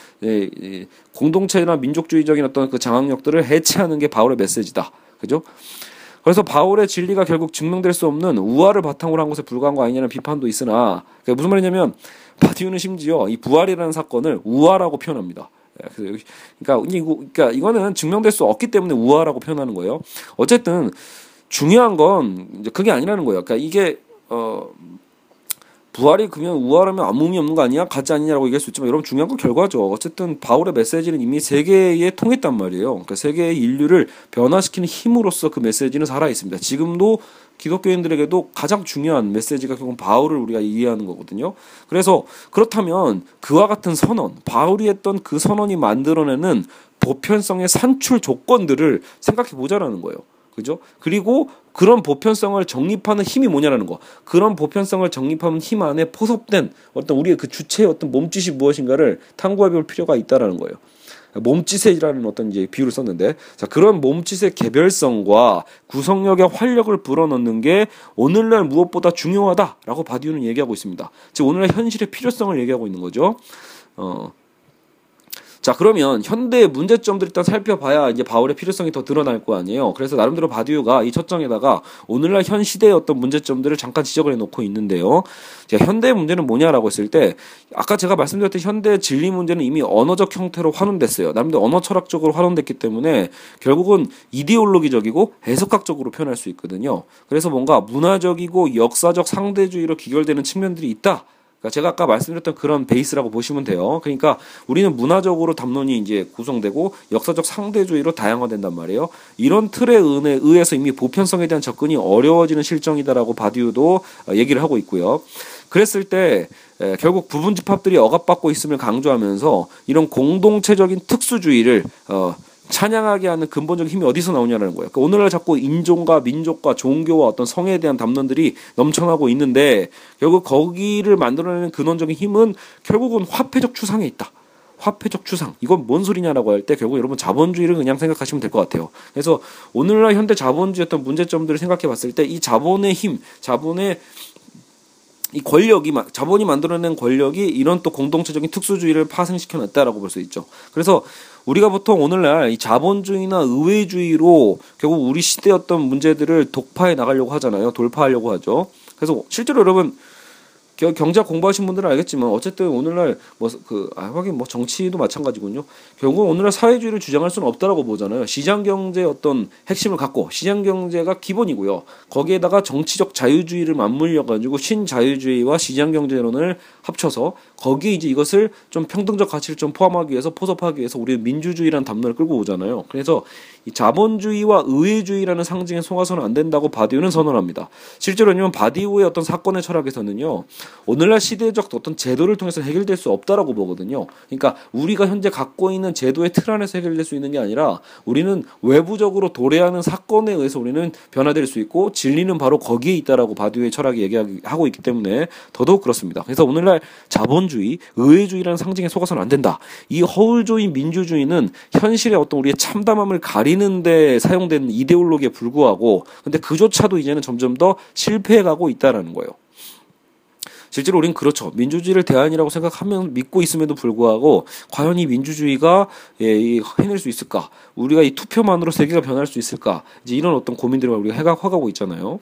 공동체나 민족주의적인 어떤 그 장악력들을 해체하는 게 바울의 메시지다. 그죠? 그래서 바울의 진리가 결국 증명될 수 없는 우화를 바탕으로 한 것에 불과한 거 아니냐는 비판도 있으나, 그러니까 무슨 말이냐면 바디우는 심지어 이 부활이라는 사건을 우화라고 표현합니다. 그러니까 이거는 증명될 수 없기 때문에 우화라고 표현하는 거예요. 어쨌든 중요한 건 이제 그게 아니라는 거예요. 그러니까 이게 부활이 그냥 우월하면 아무 의미 없는 거 아니야? 가짜 아니냐라고 얘기할 수 있지만 여러분 중요한 건 결과죠. 어쨌든 바울의 메시지는 이미 세계에 통했단 말이에요. 그러니까 세계의 인류를 변화시키는 힘으로써 그 메시지는 살아있습니다. 지금도 기독교인들에게도 가장 중요한 메시지가 결국 바울을 우리가 이해하는 거거든요. 그래서 그렇다면 그와 같은 선언, 바울이 했던 그 선언이 만들어내는 보편성의 산출 조건들을 생각해보자라는 거예요. 그죠? 그리고 그런 보편성을 정립하는 힘이 뭐냐라는 거. 그런 보편성을 정립하는 힘 안에 포섭된 어떤 우리의 그 주체의 어떤 몸짓이 무엇인가를 탐구해 볼 필요가 있다라는 거예요. 몸짓이라는 어떤 이제 비유를 썼는데, 자, 그런 몸짓의 개별성과 구성력의 활력을 불어넣는 게 오늘날 무엇보다 중요하다라고 바디우는 얘기하고 있습니다. 즉, 오늘날 현실의 필요성을 얘기하고 있는 거죠. 자, 그러면 현대의 문제점들 일단 살펴봐야 이제 바울의 필요성이 더 드러날 거 아니에요. 그래서 나름대로 바디우가 이 첫장에다가 오늘날 현 시대의 어떤 문제점들을 잠깐 지적을 해놓고 있는데요. 자, 현대의 문제는 뭐냐라고 했을 때 아까 제가 말씀드렸던 현대의 진리 문제는 이미 언어적 형태로 환원됐어요. 나름대로 언어 철학적으로 환원됐기 때문에 결국은 이데올로기적이고 해석학적으로 표현할 수 있거든요. 그래서 뭔가 문화적이고 역사적 상대주의로 기결되는 측면들이 있다. 제가 아까 말씀드렸던 그런 베이스라고 보시면 돼요. 그러니까 우리는 문화적으로 담론이 이제 구성되고 역사적 상대주의로 다양화된단 말이에요. 이런 틀에 의해서 이미 보편성에 대한 접근이 어려워지는 실정이다라고 바디우도 얘기를 하고 있고요. 그랬을 때 결국 부분집합들이 억압받고 있음을 강조하면서 이런 공동체적인 특수주의를 찬양하게 하는 근본적인 힘이 어디서 나오냐라는 거예요. 그러니까 오늘날 자꾸 인종과 민족과 종교와 어떤 성에 대한 담론들이 넘쳐나고 있는데 결국 거기를 만들어내는 근원적인 힘은 결국은 화폐적 추상에 있다. 화폐적 추상. 이건 뭔 소리냐라고 할 때 결국 여러분 자본주의를 그냥 생각하시면 될 것 같아요. 그래서 오늘날 현대 자본주의의 어떤 문제점들을 생각해 봤을 때 이 자본의 힘, 자본의 이 권력이, 자본이 만들어낸 권력이 이런 또 공동체적인 특수주의를 파생시켜놨다라고 볼 수 있죠. 그래서 우리가 보통 오늘날 이 자본주의나 의회주의로 결국 우리 시대의 어떤 문제들을 독파해 나가려고 하잖아요. 돌파하려고 하죠. 그래서 실제로 여러분, 경제학 공부하신 분들은 알겠지만 어쨌든 오늘날 정치도 마찬가지군요. 결국은 오늘날 사회주의를 주장할 수는 없다라고 보잖아요. 시장 경제의 어떤 핵심을 갖고 시장 경제가 기본이고요. 거기에다가 정치적 자유주의를 맞물려 가지고 신자유주의와 시장 경제론을 합쳐서 거기에 이제 이것을 좀 평등적 가치를 좀 포함하기 위해서 포섭하기 위해서 우리는 민주주의라는 담론을 끌고 오잖아요. 그래서 이 자본주의와 의회주의라는 상징에 속아서는 안 된다고 바디우는 선언합니다. 실제로는 바디우의 어떤 사건의 철학에서는요. 오늘날 시대적 어떤 제도를 통해서 해결될 수 없다라고 보거든요. 그러니까 우리가 현재 갖고 있는 제도의 틀 안에서 해결될 수 있는 게 아니라 우리는 외부적으로 도래하는 사건에 의해서 우리는 변화될 수 있고 진리는 바로 거기에 있다라고 바디우의 철학이 얘기하고 있기 때문에 더더욱 그렇습니다. 그래서 오늘날 자본주의, 의회주의라는 상징에 속아서는 안 된다. 이 허울주의, 민주주의는 현실의 어떤 우리의 참담함을 가리는 데 사용된 이데올로기에 불구하고 근데 그조차도 이제는 점점 더 실패해가고 있다라는 거예요. 실제로 우린 그렇죠. 민주주의를 대안이라고 생각하면 믿고 있음에도 불구하고 과연 이 민주주의가 해낼 수 있을까? 우리가 이 투표만으로 세계가 변할 수 있을까? 이제 이런 어떤 고민들을 우리가 해가고 있잖아요.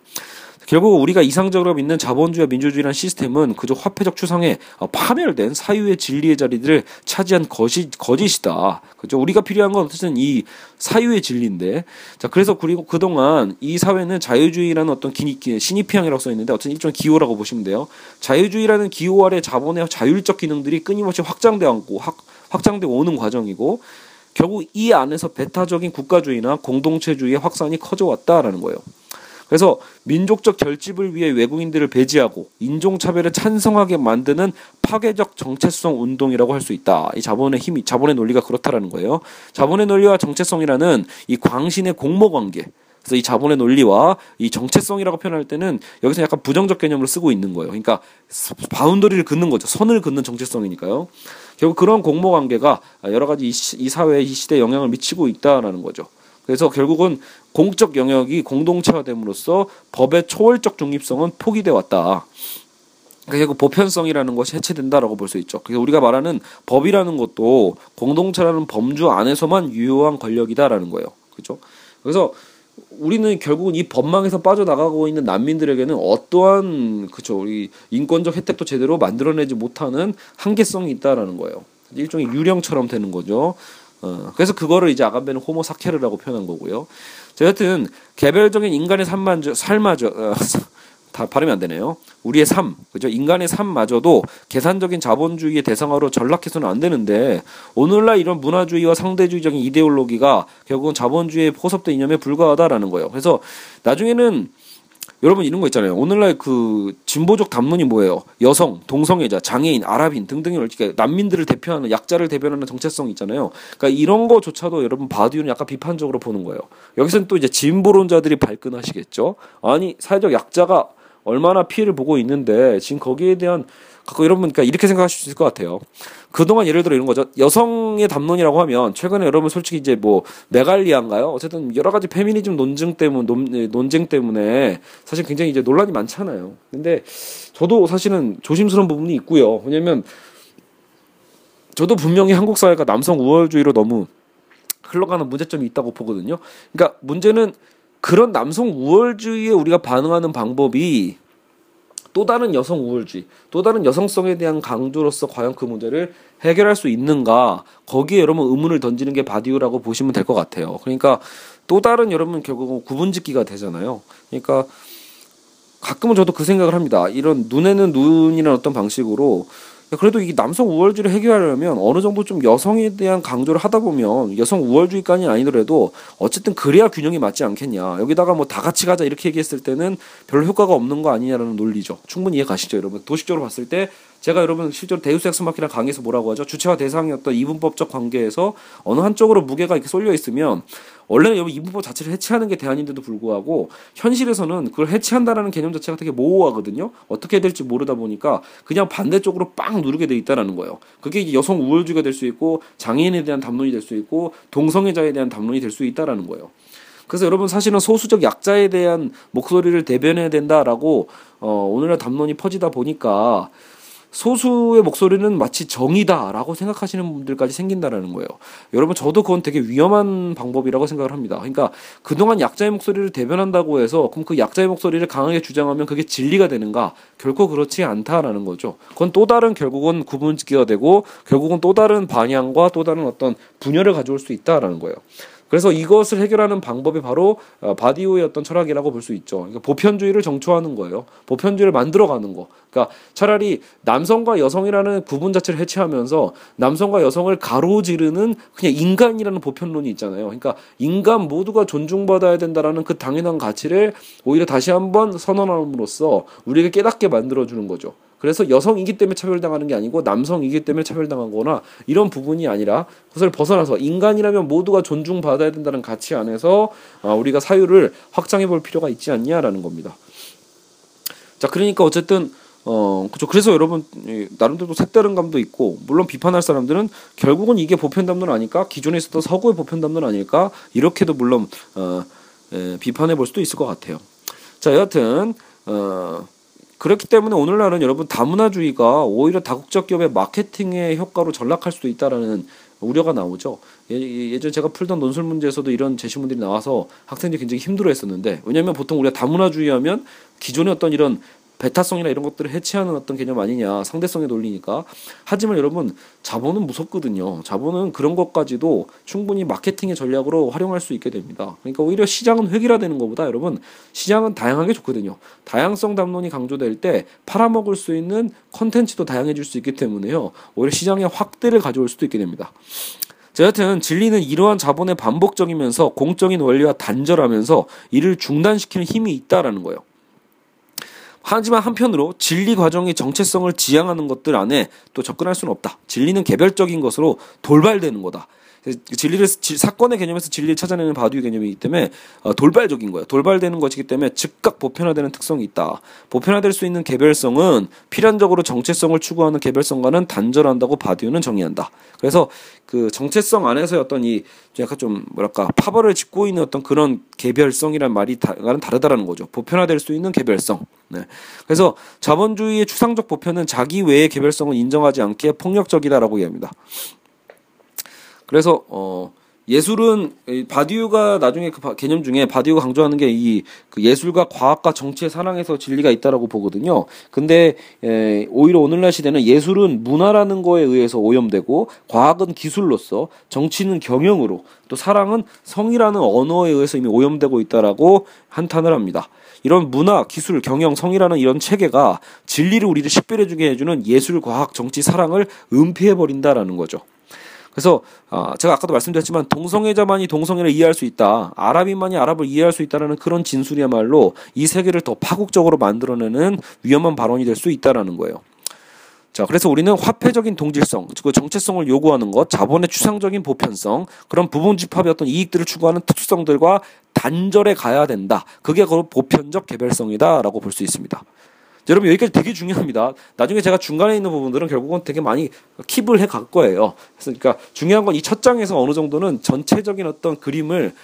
결국 우리가 이상적으로 믿는 자본주의와 민주주의란 시스템은 그저 화폐적 추상에 파멸된 사유의 진리의 자리들을 차지한 거짓이다. 그죠? 우리가 필요한 건 어쨌든 이 사유의 진리인데. 자, 그래서 그리고 그동안 이 사회는 자유주의라는 어떤 신입희양이라고 써 있는데 어쨌든 일종의 기호라고 보시면 돼요. 자유주의라는 기호 아래 자본의 자율적 기능들이 끊임없이 확장되어 오는 과정이고 결국 이 안에서 배타적인 국가주의나 공동체주의의 확산이 커져왔다라는 거예요. 그래서 민족적 결집을 위해 외국인들을 배제하고 인종차별에 찬성하게 만드는 파괴적 정체성 운동이라고 할 수 있다. 이 자본의 힘이, 자본의 논리가 그렇다라는 거예요. 자본의 논리와 정체성이라는 이 광신의 공모관계, 그래서 이 자본의 논리와 이 정체성이라고 표현할 때는 여기서 약간 부정적 개념으로 쓰고 있는 거예요. 그러니까 바운더리를 긋는 거죠. 선을 긋는 정체성이니까요. 결국 그런 공모관계가 여러 가지 이 사회에 이 시대에 영향을 미치고 있다라는 거죠. 그래서 결국은 공적 영역이 공동체화됨으로써 법의 초월적 중립성은 포기돼 왔다. 결국 보편성이라는 것이 해체된다라고 볼 수 있죠. 그래서 우리가 말하는 법이라는 것도 공동체라는 범주 안에서만 유효한 권력이다라는 거예요. 그렇죠? 그래서 우리는 결국은 이 법망에서 빠져나가고 있는 난민들에게는 어떠한 그렇죠? 우리 인권적 혜택도 제대로 만들어내지 못하는 한계성이 있다라는 거예요. 일종의 유령처럼 되는 거죠. 그래서 그거를 이제 아간베는 호모 사케르라고 표현한 거고요. 자, 여튼 개별적인 인간의 삶마저 다 발음이 안 되네요. 우리의 삶, 그죠? 인간의 삶마저도 계산적인 자본주의의 대상화로 전락해서는 안 되는데, 오늘날 이런 문화주의와 상대주의적인 이데올로기가 결국은 자본주의의 포섭된 이념에 불과하다라는 거예요. 그래서 나중에는 여러분 이런 거 있잖아요. 오늘날 그 진보적 담론이 뭐예요? 여성, 동성애자, 장애인, 아랍인 등등이 이렇게 난민들을 대표하는 약자를 대변하는 정체성이 있잖아요. 그러니까 이런 거조차도 여러분 바디우는 약간 비판적으로 보는 거예요. 여기서는 또 이제 진보론자들이 발끈하시겠죠. 아니 사회적 약자가 얼마나 피해를 보고 있는데 지금 거기에 대한 갖고 여러분 그러니까 이렇게 생각하실 수 있을 것 같아요. 그동안 예를 들어 이런 거죠. 여성의 담론이라고 하면 최근에 여러분 솔직히 이제 뭐 메갈리아인가요? 어쨌든 여러 가지 페미니즘 논쟁 때문에 사실 굉장히 이제 논란이 많잖아요. 근데 저도 사실은 조심스러운 부분이 있고요. 왜냐면 저도 분명히 한국 사회가 남성 우월주의로 너무 흘러가는 문제점이 있다고 보거든요. 그러니까 문제는 그런 남성 우월주의에 우리가 반응하는 방법이 또 다른 여성 우월주의, 또 다른 여성성에 대한 강조로서 과연 그 문제를 해결할 수 있는가, 거기에 여러분 의문을 던지는 게 바디우라고 보시면 될 것 같아요. 그러니까 또 다른 여러분 결국은 구분짓기가 되잖아요. 그러니까 가끔은 저도 그 생각을 합니다. 이런 눈에는 눈이라는 어떤 방식으로 그래도 이 남성 우월주의를 해결하려면 어느 정도 좀 여성에 대한 강조를 하다 보면 여성 우월주의까지는 아니더라도 어쨌든 그래야 균형이 맞지 않겠냐. 여기다가 뭐 다 같이 가자 이렇게 얘기했을 때는 별로 효과가 없는 거 아니냐라는 논리죠. 충분히 이해 가시죠, 여러분. 도식적으로 봤을 때 제가 여러분 실제로 데우스 엑스 마키나 강의에서 뭐라고 하죠? 주체와 대상이었던 이분법적 관계에서 어느 한쪽으로 무게가 이렇게 쏠려 있으면 원래는 여러분 이분법 자체를 해체하는 게 대안인데도 불구하고 현실에서는 그걸 해체한다라는 개념 자체가 되게 모호하거든요. 어떻게 해야 될지 모르다 보니까 그냥 반대쪽으로 빵 누르게 돼 있다라는 거예요. 그게 이제 여성 우월주의가 될 수 있고 장애인에 대한 담론이 될 수 있고 동성애자에 대한 담론이 될 수 있다라는 거예요. 그래서 여러분 사실은 소수적 약자에 대한 목소리를 대변해야 된다라고 오늘날 담론이 퍼지다 보니까 소수의 목소리는 마치 정의다라고 생각하시는 분들까지 생긴다라는 거예요. 여러분 저도 그건 되게 위험한 방법이라고 생각을 합니다. 그러니까 그동안 약자의 목소리를 대변한다고 해서 그럼 그 약자의 목소리를 강하게 주장하면 그게 진리가 되는가? 결코 그렇지 않다라는 거죠. 그건 또 다른 결국은 구분짓기가 되고 결국은 또 다른 방향과 또 다른 어떤 분열을 가져올 수 있다라는 거예요. 그래서 이것을 해결하는 방법이 바로 바디우의 어떤 철학이라고 볼 수 있죠. 그러니까 보편주의를 정초하는 거예요. 보편주의를 만들어가는 거. 그러니까 차라리 남성과 여성이라는 구분 자체를 해체하면서 남성과 여성을 가로지르는 그냥 인간이라는 보편론이 있잖아요. 그러니까 인간 모두가 존중받아야 된다라는 그 당연한 가치를 오히려 다시 한번 선언함으로써 우리에게 깨닫게 만들어주는 거죠. 그래서 여성이기 때문에 차별당하는 게 아니고 남성이기 때문에 차별당한 거나 이런 부분이 아니라 그것을 벗어나서 인간이라면 모두가 존중받아야 된다는 가치 안에서 우리가 사유를 확장해 볼 필요가 있지 않냐라는 겁니다. 자, 그러니까 어쨌든 그렇죠. 그래서 여러분 나름대로 색다른 감도 있고 물론 비판할 사람들은 결국은 이게 보편담론 아닐까? 기존에 있었던 서구의 보편담론 아닐까? 이렇게도 물론 비판해 볼 수도 있을 것 같아요. 자, 여하튼 그렇기 때문에 오늘날은 여러분 다문화주의가 오히려 다국적 기업의 마케팅의 효과로 전락할 수도 있다라는 우려가 나오죠. 예전에 제가 풀던 논술 문제에서도 이런 제시문들이 나와서 학생들이 굉장히 힘들어했었는데 왜냐하면 보통 우리가 다문화주의하면 기존의 어떤 이런 배타성이나 이런 것들을 해체하는 어떤 개념 아니냐, 상대성의 논리니까. 하지만 여러분 자본은 무섭거든요. 자본은 그런 것까지도 충분히 마케팅의 전략으로 활용할 수 있게 됩니다. 그러니까 오히려 시장은 획일화되는 것보다 여러분 시장은 다양하게 좋거든요. 다양성 담론이 강조될 때 팔아먹을 수 있는 컨텐츠도 다양해질 수 있기 때문에요. 오히려 시장의 확대를 가져올 수도 있게 됩니다. 자, 여튼 진리는 이러한 자본의 반복적이면서 공적인 원리와 단절하면서 이를 중단시키는 힘이 있다라는 거예요. 하지만 한편으로 진리 과정의 정체성을 지향하는 것들 안에 또 접근할 수는 없다. 진리는 개별적인 것으로 돌발되는 거다. 진리를 사건의 개념에서 진리를 찾아내는 바디우 개념이기 때문에 돌발적인 거예요. 돌발되는 것이기 때문에 즉각 보편화되는 특성이 있다. 보편화될 수 있는 개별성은 필연적으로 정체성을 추구하는 개별성과는 단절한다고 바디우는 정의한다. 그래서 그 정체성 안에서 어떤 이 약간 좀 뭐랄까 파벌을 짚고 있는 어떤 그런 개별성이란 말이 다르다라는 거죠. 보편화될 수 있는 개별성. 네. 그래서 자본주의의 추상적 보편은 자기 외의 개별성을 인정하지 않게 폭력적이다라고 이야기합니다. 그래서 예술은 바디우가 나중에 그 개념 중에 바디우가 강조하는 게 이 그 예술과 과학과 정치의 사랑에서 진리가 있다라고 보거든요. 근데 오히려 오늘날 시대는 예술은 문화라는 거에 의해서 오염되고 과학은 기술로서 정치는 경영으로 또 사랑은 성이라는 언어에 의해서 이미 오염되고 있다라고 한탄을 합니다. 이런 문화, 기술, 경영, 성이라는 이런 체계가 진리를 우리를 식별해주게 해주는 예술, 과학, 정치, 사랑을 은폐해버린다라는 거죠. 그래서 제가 아까도 말씀드렸지만 동성애자만이 동성애를 이해할 수 있다, 아랍인만이 아랍을 이해할 수 있다라는 그런 진술이야말로 이 세계를 더 파국적으로 만들어내는 위험한 발언이 될 수 있다라는 거예요. 자, 그래서 우리는 화폐적인 동질성, 즉 정체성을 요구하는 것, 자본의 추상적인 보편성, 그런 부분 집합의 어떤 이익들을 추구하는 특수성들과 단절해 가야 된다. 그게 바로 보편적 개별성이다라고 볼 수 있습니다. 여러분, 여기까지 되게 중요합니다. 나중에 제가 중간에 있는 부분들은 결국은 되게 많이 킵을 해 갈 거예요. 그러니까 중요한 건 이 첫 장에서 어느 정도는 전체적인 어떤 그림을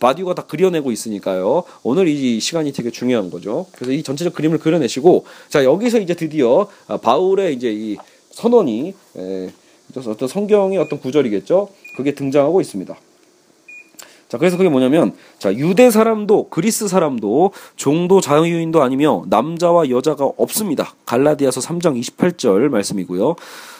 바디우가 다 그려내고 있으니까요. 오늘 이 시간이 되게 중요한 거죠. 그래서 이 전체적 그림을 그려내시고, 자, 여기서 이제 드디어 바울의 이제 이 선언이 어떤 성경의 어떤 구절이겠죠. 그게 등장하고 있습니다. 자, 그래서 그게 뭐냐면, 자, 유대 사람도 그리스 사람도 종도 자유인도 아니며 남자와 여자가 없습니다. 갈라디아서 3장 28절 말씀이고요.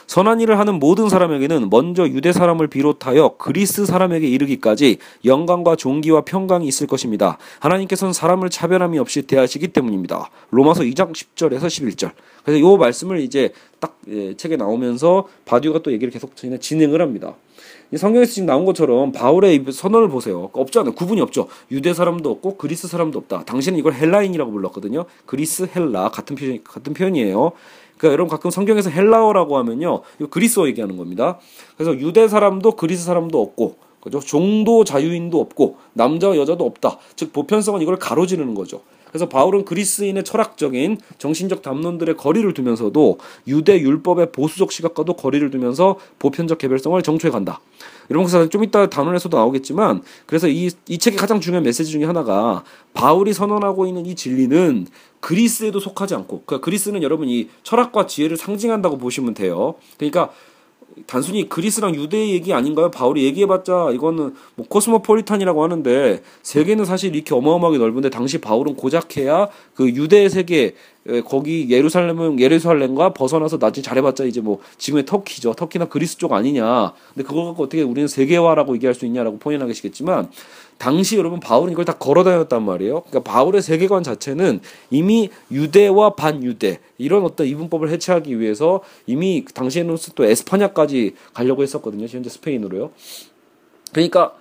선한 일을 하는 모든 사람에게는 먼저 유대 사람을 비롯하여 그리스 사람에게 이르기까지 영광과 존귀와 평강이 있을 것입니다. 하나님께서는 사람을 차별함이 없이 대하시기 때문입니다. 로마서 2장 10절에서 11절. 그래서 이 말씀을 이제 딱 책에 나오면서 바디우가 또 얘기를 계속 진행을 합니다. 성경에서 지금 나온 것처럼 바울의 선언을 보세요. 없지 않아요. 구분이 없죠. 유대 사람도 없고 그리스 사람도 없다. 당신은 이걸 헬라인이라고 불렀거든요. 그리스, 헬라 같은 표현이에요. 그러니까 여러분 가끔 성경에서 헬라어라고 하면요, 이거 그리스어 얘기하는 겁니다. 그래서 유대 사람도 그리스 사람도 없고, 그죠? 종도 자유인도 없고 남자와 여자도 없다. 즉 보편성은 이걸 가로지르는 거죠. 그래서 바울은 그리스인의 철학적인 정신적 담론들에 거리를 두면서도 유대 율법의 보수적 시각과도 거리를 두면서 보편적 개별성을 정초해 간다. 이런 것은 좀 이따 단원에서도 나오겠지만, 그래서 이 책의 가장 중요한 메시지 중에 하나가 바울이 선언하고 있는 이 진리는 그리스에도 속하지 않고, 그러니까 그리스는 여러분 이 철학과 지혜를 상징한다고 보시면 돼요. 그러니까 단순히 그리스랑 유대의 얘기 아닌가요? 바울이 얘기해봤자 이거는 뭐 코스모폴리탄이라고 하는데 세계는 사실 이렇게 어마어마하게 넓은데 당시 바울은 고작해야 그 유대 세계 거기 예루살렘과 벗어나서 나중에 잘해봤자 이제 뭐 지금의 터키죠. 터키나 그리스 쪽 아니냐. 근데 그걸 갖고 어떻게 우리는 세계화라고 얘기할 수 있냐라고 포인하시겠지만 당시 여러분 바울은 이걸 다 걸어다녔단 말이에요. 그러니까 바울의 세계관 자체는 이미 유대와 반유대 이런 어떤 이분법을 해체하기 위해서 이미 당시에는 또 에스파냐까지 가려고 했었거든요. 현재 스페인으로요. 그러니까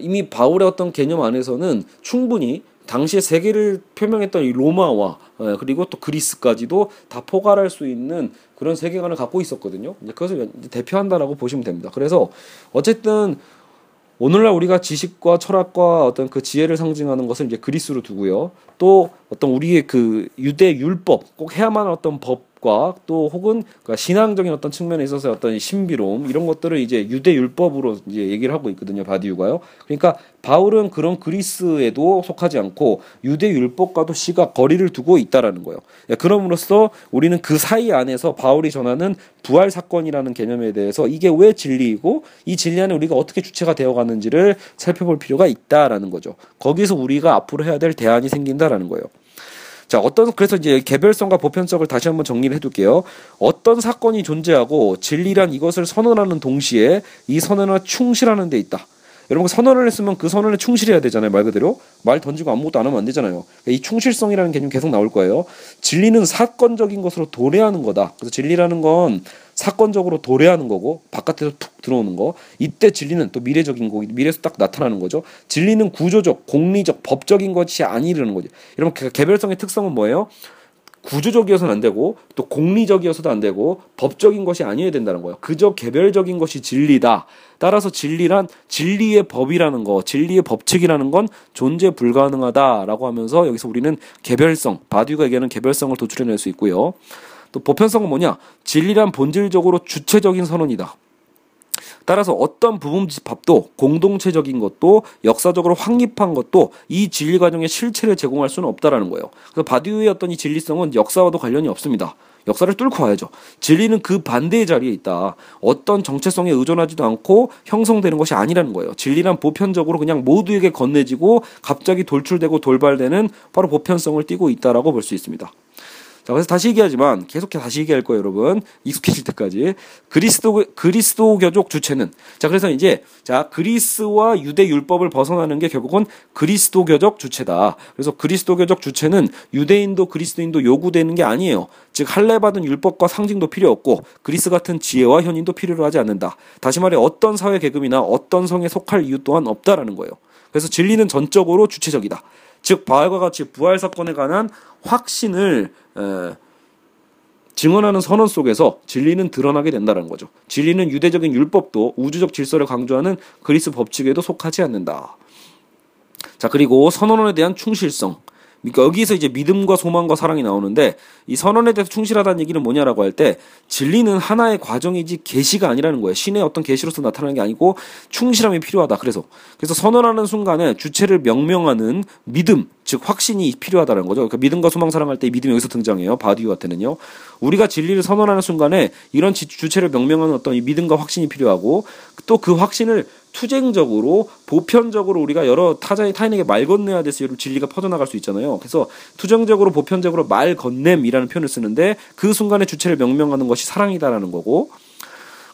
이미 바울의 어떤 개념 안에서는 충분히 당시의 세계를 표명했던 이 로마와 그리고 또 그리스까지도 다 포괄할 수 있는 그런 세계관을 갖고 있었거든요. 이제 그것을 대표한다라고 보시면 됩니다. 그래서 어쨌든 오늘날 우리가 지식과 철학과 어떤 그 지혜를 상징하는 것을 이제 그리스로 두고요. 또 어떤 우리의 그 유대 율법, 꼭 해야만 하는 어떤 법과 또 혹은 그러니까 신앙적인 어떤 측면에 있어서 어떤 신비로움 이런 것들을 이제 유대 율법으로 이제 얘기를 하고 있거든요. 바디우가요. 그러니까 바울은 그런 그리스에도 속하지 않고 유대 율법과도 시각 거리를 두고 있다라는 거예요. 그럼으로써 우리는 그 사이 안에서 바울이 전하는 부활 사건이라는 개념에 대해서 이게 왜 진리이고 이 진리 안에 우리가 어떻게 주체가 되어가는지를 살펴볼 필요가 있다라는 거죠. 거기서 우리가 앞으로 해야 될 대안이 생긴다라는 거예요. 자, 그래서 이제 개별성과 보편성을 다시 한번 정리를 해둘게요. 어떤 사건이 존재하고 진리란 이것을 선언하는 동시에 이 선언을 충실하는 데 있다. 여러분 선언을 했으면 그 선언에 충실해야 되잖아요. 말 그대로 말 던지고 아무것도 안 하면 안 되잖아요. 이 충실성이라는 개념 계속 나올 거예요. 진리는 사건적인 것으로 도래하는 거다. 그래서 진리라는 건 사건적으로 도래하는 거고 바깥에서 툭 들어오는 거. 이때 진리는 또 미래적인 거, 미래에서 딱 나타나는 거죠. 진리는 구조적, 공리적, 법적인 것이 아니라는 거죠. 여러분 개별성의 특성은 뭐예요? 구조적이어서는 안 되고 또 공리적이어서도 안 되고 법적인 것이 아니어야 된다는 거예요. 그저 개별적인 것이 진리다. 따라서 진리란 진리의 법이라는 거, 진리의 법칙이라는 건 존재 불가능하다라고 하면서 여기서 우리는 개별성, 바디우가 얘기하는 개별성을 도출해낼 수 있고요. 또 보편성은 뭐냐? 진리란 본질적으로 주체적인 선언이다. 따라서 어떤 부분집합도 공동체적인 것도 역사적으로 확립한 것도 이 진리 과정의 실체를 제공할 수는 없다라는 거예요. 그래서 바디우의 어떤 이 진리성은 역사와도 관련이 없습니다. 역사를 뚫고 와야죠. 진리는 그 반대의 자리에 있다. 어떤 정체성에 의존하지도 않고 형성되는 것이 아니라는 거예요. 진리란 보편적으로 그냥 모두에게 건네지고 갑자기 돌출되고 돌발되는 바로 보편성을 띠고 있다라고 볼 수 있습니다. 자, 그래서 다시 얘기하지만 계속해서 다시 얘기할 거예요, 여러분. 익숙해질 때까지. 그리스도교적 주체는, 자, 그래서 이제, 자, 그리스와 유대 율법을 벗어나는 게 결국은 그리스도교적 주체다. 그래서 그리스도교적 주체는 유대인도 그리스도인도 요구되는 게 아니에요. 즉 할례받은 율법과 상징도 필요 없고 그리스 같은 지혜와 현인도 필요로 하지 않는다. 다시 말해 어떤 사회 계급이나 어떤 성에 속할 이유 또한 없다라는 거예요. 그래서 진리는 전적으로 주체적이다. 즉 바울과 같이 부활 사건에 관한 확신을 증언하는 선언 속에서 진리는 드러나게 된다는 거죠. 진리는 유대적인 율법도 우주적 질서를 강조하는 그리스 법칙에도 속하지 않는다. 자, 그리고 선언에 대한 충실성. 그러니까 여기서 이제 믿음과 소망과 사랑이 나오는데 이 선언에 대해서 충실하다는 얘기는 뭐냐라고 할 때 진리는 하나의 과정이지 계시가 아니라는 거예요. 신의 어떤 계시로서 나타나는 게 아니고 충실함이 필요하다. 그래서 선언하는 순간에 주체를 명명하는 믿음, 즉 확신이 필요하다는 거죠. 그러니까 믿음과 소망 사랑할 때 믿음이 여기서 등장해요. 바디우한테는요. 우리가 진리를 선언하는 순간에 이런 주체를 명명하는 어떤 이 믿음과 확신이 필요하고 또 그 확신을 투쟁적으로 보편적으로 우리가 여러 타인에게 말 건네야 돼서 진리가 퍼져나갈 수 있잖아요. 그래서 투쟁적으로 보편적으로 말 건넴이라는 표현을 쓰는데 그 순간에 주체를 명명하는 것이 사랑이다라는 거고,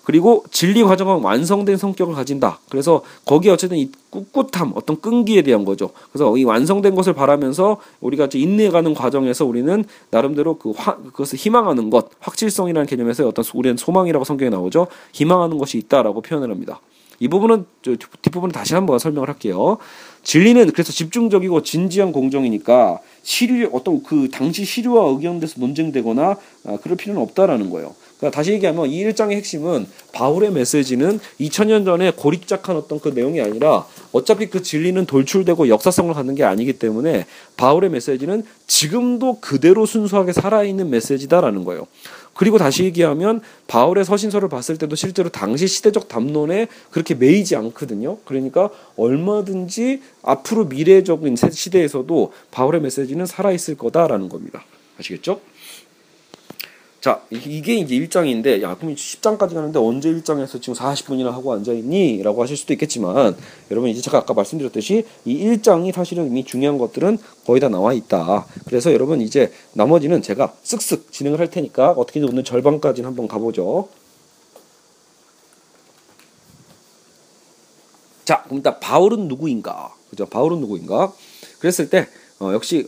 그리고 진리 과정은 완성된 성격을 가진다. 그래서 거기에 어쨌든 이 꿋꿋함, 어떤 끈기에 대한 거죠. 그래서 이 완성된 것을 바라면서 우리가 이제 인내해가는 과정에서 우리는 나름대로 그것을 희망하는 것, 확실성이라는 개념에서 어떤 우리는 소망이라고 성경에 나오죠. 희망하는 것이 있다라고 표현을 합니다. 이 부분은 뒷부분은 다시 한번 설명을 할게요. 진리는 그래서 집중적이고 진지한 공정이니까 시류 어떤 그 당시 시류와 의견돼서 논쟁되거나 그럴 필요는 없다라는 거예요. 그러니까 다시 얘기하면 이 1장의 핵심은 바울의 메시지는 2000년 전에 고립작한 어떤 그 내용이 아니라 어차피 그 진리는 돌출되고 역사성을 갖는 게 아니기 때문에 바울의 메시지는 지금도 그대로 순수하게 살아있는 메시지다라는 거예요. 그리고 다시 얘기하면 바울의 서신서를 봤을 때도 실제로 당시 시대적 담론에 그렇게 매이지 않거든요. 그러니까 얼마든지 앞으로 미래적인 시대에서도 바울의 메시지는 살아있을 거다라는 겁니다. 아시겠죠? 자, 이게 이제 1장인데, 야, 그럼 10장까지 가는데 언제 1장에서 지금 40분이나 하고 앉아있니? 라고 하실 수도 있겠지만, 여러분 이제 제가 아까 말씀드렸듯이 이 1장이 사실은 이미 중요한 것들은 거의 다 나와 있다. 그래서 여러분 이제 나머지는 제가 쓱쓱 진행을 할 테니까 어떻게든 오늘 절반까지는 한번 가보죠. 자, 그럼 일단 바울은 누구인가? 그죠? 바울은 누구인가? 그랬을 때, 역시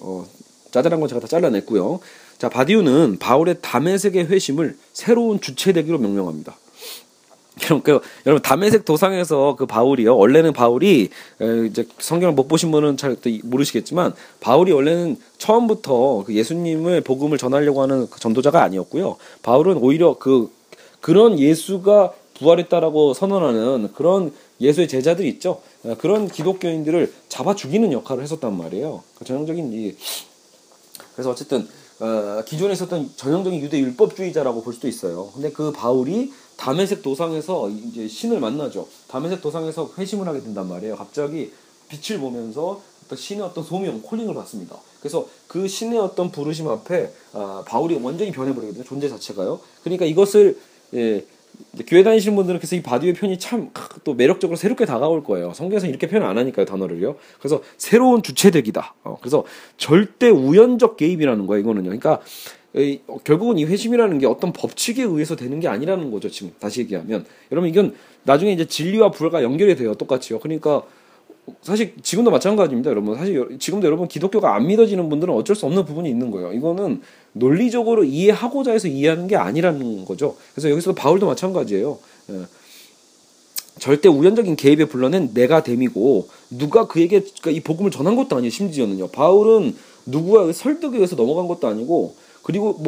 짜잘한 건 제가 다 잘라냈고요. 자, 바디우는 바울의 다메섹의 회심을 새로운 주체되기로 명명합니다. 여러분 다메섹 도상에서 그 바울이요. 원래는 바울이 이제 성경을 못 보신 분은 잘 모르시겠지만 바울이 원래는 처음부터 그 예수님의 복음을 전하려고 하는 그 전도자가 아니었고요. 바울은 오히려 그런 예수가 부활했다라고 선언하는 그런 예수의 제자들 있죠. 그런 기독교인들을 잡아 죽이는 역할을 했었단 말이에요. 전형적인 그래서 어쨌든 기존에 있었던 전형적인 유대 율법주의자라고 볼 수도 있어요. 근데 그 바울이 다메섹 도상에서 이제 신을 만나죠. 다메섹 도상에서 회심을 하게 된단 말이에요. 갑자기 빛을 보면서 어떤 신의 어떤 소명, 콜링을 받습니다. 그래서 그 신의 어떤 부르심 앞에 바울이 완전히 변해버리거든요. 존재 자체가요. 그러니까 이것을 교회 다니시는 분들은 그래서 이 바디우의 표현이 참 또 매력적으로 새롭게 다가올 거예요. 성경에서는 이렇게 표현 안 하니까요, 단어를요. 그래서 새로운 주체되기다. 그래서 절대 우연적 개입이라는 거예요, 이거는요. 그러니까 결국은 이 회심이라는 게 어떤 법칙에 의해서 되는 게 아니라는 거죠, 지금. 다시 얘기하면. 여러분, 이건 나중에 이제 진리와 불과 연결이 돼요, 똑같이요. 그러니까 사실 지금도 마찬가지입니다, 여러분. 사실 지금도 여러분 기독교가 안 믿어지는 분들은 어쩔 수 없는 부분이 있는 거예요. 이거는 논리적으로 이해하고자 해서 이해하는 게 아니라는 거죠. 그래서 여기서도 바울도 마찬가지예요. 절대 우연적인 개입에 불러낸 내가 됨이고 누가 그에게 이 복음을 전한 것도 아니에요. 심지어는요. 바울은 누구가 설득에 의해서 넘어간 것도 아니고, 그리고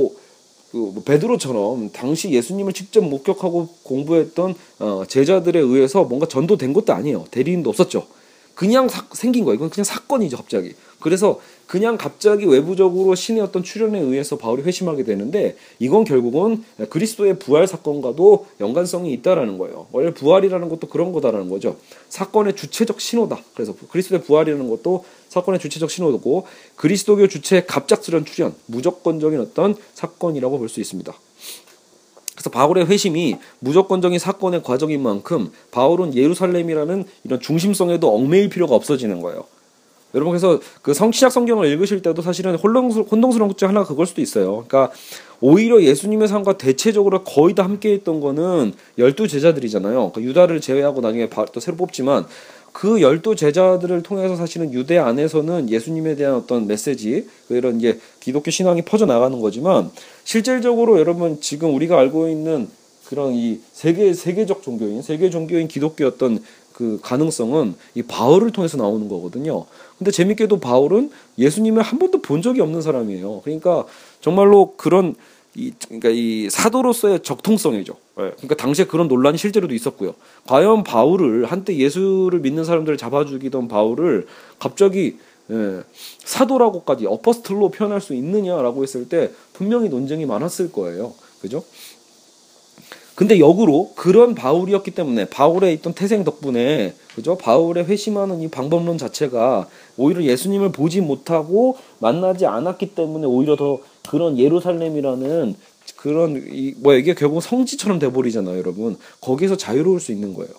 그 베드로처럼 당시 예수님을 직접 목격하고 공부했던 제자들에 의해서 뭔가 전도된 것도 아니에요. 대리인도 없었죠. 그냥 생긴 거예요. 이건 그냥 사건이죠, 갑자기. 그래서 그냥 갑자기 외부적으로 신의 어떤 출현에 의해서 바울이 회심하게 되는데, 이건 결국은 그리스도의 부활 사건과도 연관성이 있다라는 거예요. 원래 부활이라는 것도 그런 거다라는 거죠. 사건의 주체적 신호다. 그래서 그리스도의 부활이라는 것도 사건의 주체적 신호고, 그리스도교 주체의 갑작스런 출현, 무조건적인 어떤 사건이라고 볼 수 있습니다. 그래서 바울의 회심이 무조건적인 사건의 과정인 만큼 바울은 예루살렘이라는 이런 중심성에도 얽매일 필요가 없어지는 거예요. 여러분, 그래서 그 신약 성경을 읽으실 때도 사실은 혼동스러운 것 중 하나가 그걸 수도 있어요. 그러니까 오히려 예수님의 삶과 대체적으로 거의 다 함께했던 거는 12 제자들이잖아요. 그러니까 유다를 제외하고 나중에 또 새로 뽑지만, 그 12 제자들을 통해서 사실은 유대 안에서는 예수님에 대한 어떤 메시지, 이런 이제 기독교 신앙이 퍼져나가는 거지만, 실질적으로 여러분 지금 우리가 알고 있는 그런 이 세계 종교인 기독교였던 그 가능성은 이 바울을 통해서 나오는 거거든요. 근데 재밌게도 바울은 예수님을 한 번도 본 적이 없는 사람이에요. 그러니까 정말로 그런 이 사도로서의 적통성이죠. 그러니까 당시에 그런 논란이 실제로도 있었고요. 과연 바울을, 한때 예수를 믿는 사람들을 잡아주기던 바울을 갑자기 사도라고까지, 어퍼스틀로 표현할 수 있느냐라고 했을 때 분명히 논쟁이 많았을 거예요. 그죠? 근데 역으로 그런 바울이었기 때문에, 바울의 있던 태생 덕분에, 그죠? 바울의 회심하는 이 방법론 자체가 오히려 예수님을 보지 못하고 만나지 않았기 때문에 오히려 더 그런 예루살렘이라는 그런 이게 결국 성지처럼 돼버리잖아요, 여러분. 거기에서 자유로울 수 있는 거예요.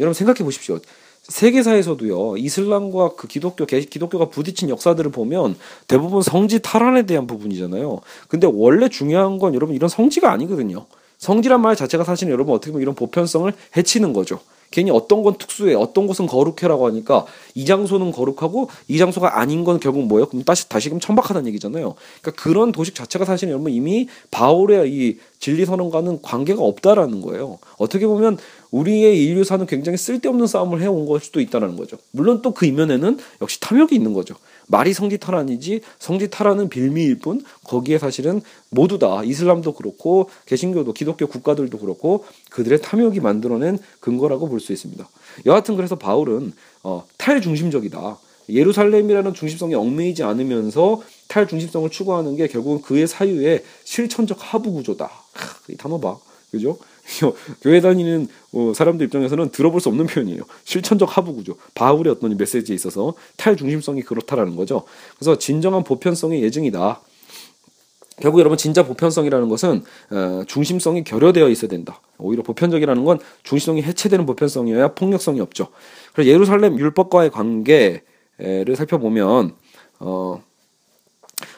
여러분 생각해 보십시오. 세계사에서도요, 이슬람과 그 기독교가 부딪힌 역사들을 보면 대부분 성지 탈환에 대한 부분이잖아요. 근데 원래 중요한 건 여러분 이런 성지가 아니거든요. 성지란 말 자체가 사실은 여러분 어떻게 보면 이런 보편성을 해치는 거죠. 괜히 어떤 건 특수해, 어떤 곳은 거룩해라고 하니까 이 장소는 거룩하고 이 장소가 아닌 건 결국 뭐예요? 그럼 다시금 천박하다는 얘기잖아요. 그러니까 그런 도식 자체가 사실은 여러분 이미 바울의 이 진리 선언과는 관계가 없다라는 거예요. 어떻게 보면 우리의 인류사는 굉장히 쓸데없는 싸움을 해온 걸 수도 있다는 거죠. 물론 또 그 이면에는 역시 탐욕이 있는 거죠. 말이 성지 탈환이지 성지 탈환은 빌미일 뿐, 거기에 사실은 모두 다, 이슬람도 그렇고 개신교도, 기독교 국가들도 그렇고, 그들의 탐욕이 만들어낸 근거라고 볼 수 있습니다. 여하튼 그래서 바울은 탈중심적이다. 예루살렘이라는 중심성에 얽매이지 않으면서 탈중심성을 추구하는 게 결국은 그의 사유의 실천적 하부구조다. 이 단어 봐. 그죠? 교회 다니는 사람들 입장에서는 들어볼 수 없는 표현이에요. 실천적 하부구조. 바울의 어떤 메시지에 있어서 탈중심성이 그렇다라는 거죠. 그래서 진정한 보편성의 예증이다. 결국 여러분 진짜 보편성이라는 것은 중심성이 결여되어 있어야 된다. 오히려 보편적이라는 건 중심성이 해체되는 보편성이어야 폭력성이 없죠. 그래서 예루살렘 율법과의 관계를 살펴보면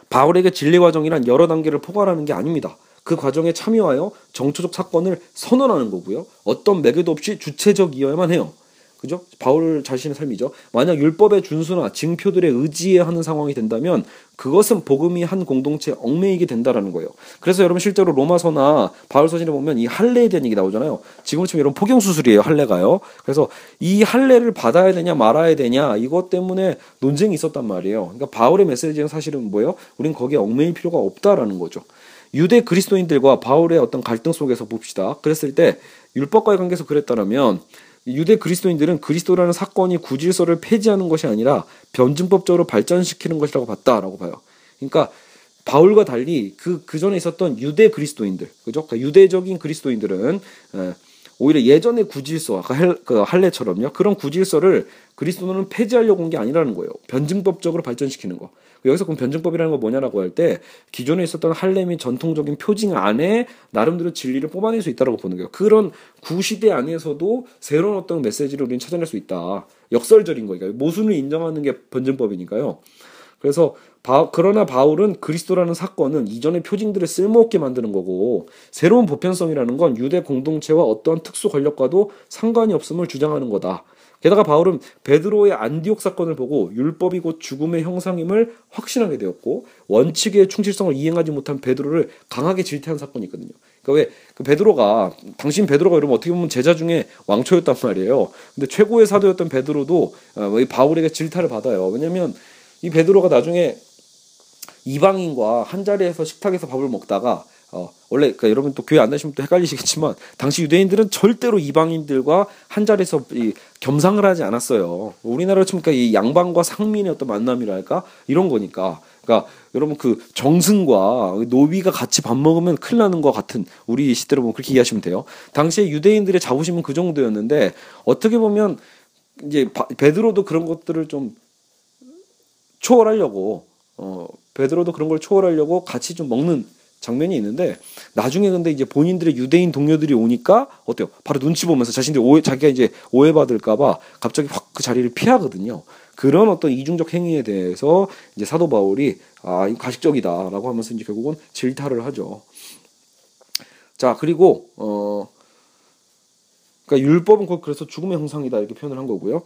바울에게 진리 과정이란 여러 단계를 포괄하는 게 아닙니다. 그 과정에 참여하여 정초적 사건을 선언하는 거고요. 어떤 매개도 없이 주체적이어야만 해요. 그죠? 바울 자신의 삶이죠. 만약 율법의 준수나 징표들에 의지하는 상황이 된다면 그것은 복음이 한 공동체에 얽매이게 된다라는 거예요. 그래서 여러분 실제로 로마서나 바울 서신에 보면 이 할례에 대한 얘기 나오잖아요. 지금처럼 이런 포경 수술이에요, 할례가요. 그래서 이 할례를 받아야 되냐 말아야 되냐, 이것 때문에 논쟁이 있었단 말이에요. 그러니까 바울의 메시지는 사실은 뭐예요? 우린 거기에 얽매일 필요가 없다라는 거죠. 유대 그리스도인들과 바울의 어떤 갈등 속에서 봅시다. 그랬을 때 율법과의 관계에서 그랬다라면, 유대 그리스도인들은 그리스도라는 사건이 구질서를 폐지하는 것이 아니라 변증법적으로 발전시키는 것이라고 봤다라고 봐요. 그러니까 바울과 달리 그 전에 있었던 유대 그리스도인들, 그죠? 그러니까 유대적인 그리스도인들은 오히려 예전의 구질서, 아까 할례처럼요, 그런 구질서를 그리스도는 폐지하려고 온 게 아니라는 거예요. 변증법적으로 발전시키는 거. 여기서 그럼 변증법이라는 거 뭐냐라고 할 때, 기존에 있었던 할례 및 전통적인 표징 안에 나름대로 진리를 뽑아낼 수 있다라고 보는 거예요. 그런 구시대 안에서도 새로운 어떤 메시지를 우리는 찾아낼 수 있다. 역설적인 거니까 모순을 인정하는 게 변증법이니까요. 그래서 그러나 바울은 그리스도라는 사건은 이전의 표징들을 쓸모없게 만드는 거고, 새로운 보편성이라는 건 유대 공동체와 어떠한 특수 권력과도 상관이 없음을 주장하는 거다. 게다가 바울은 베드로의 안디옥 사건을 보고 율법이 곧 죽음의 형상임을 확신하게 되었고, 원칙의 충실성을 이행하지 못한 베드로를 강하게 질타한 사건이 있거든요. 그러니까 왜 그 베드로가, 당신 베드로가 여러분 어떻게 보면 제자 중에 왕초였단 말이에요. 근데 최고의 사도였던 베드로도 바울에게 질타를 받아요. 왜냐하면 이 베드로가 나중에 이방인과 한자리에서 식탁에서 밥을 먹다가 원래 그러니까 여러분 또 교회 안 다니시면 또 헷갈리시겠지만 당시 유대인들은 절대로 이방인들과 한자리에서 겸상을 하지 않았어요. 우리나라로 치면 그러니까 이 양반과 상민의 어떤 만남이랄까 이런 거니까. 그러니까 여러분 그 정승과 노비가 같이 밥 먹으면 큰일 나는 것 같은 우리 시대로 보면 그렇게 이해하시면 돼요. 당시에 유대인들의 자부심은 그 정도였는데 어떻게 보면 이제 베드로도 그런 것들을 좀 초월하려고 베드로도 그런 걸 초월하려고 같이 좀 먹는 장면이 있는데 나중에 근데 이제 본인들의 유대인 동료들이 오니까 어때요? 바로 눈치 보면서 자기가 이제 오해받을까봐 갑자기 확 그 자리를 피하거든요. 그런 어떤 이중적 행위에 대해서 이제 사도 바울이 아, 이거 가식적이다라고 하면서 이제 결국은 질타를 하죠. 자, 그리고 그러니까 율법은 곧 그래서 죽음의 형상이다 이렇게 표현을 한 거고요.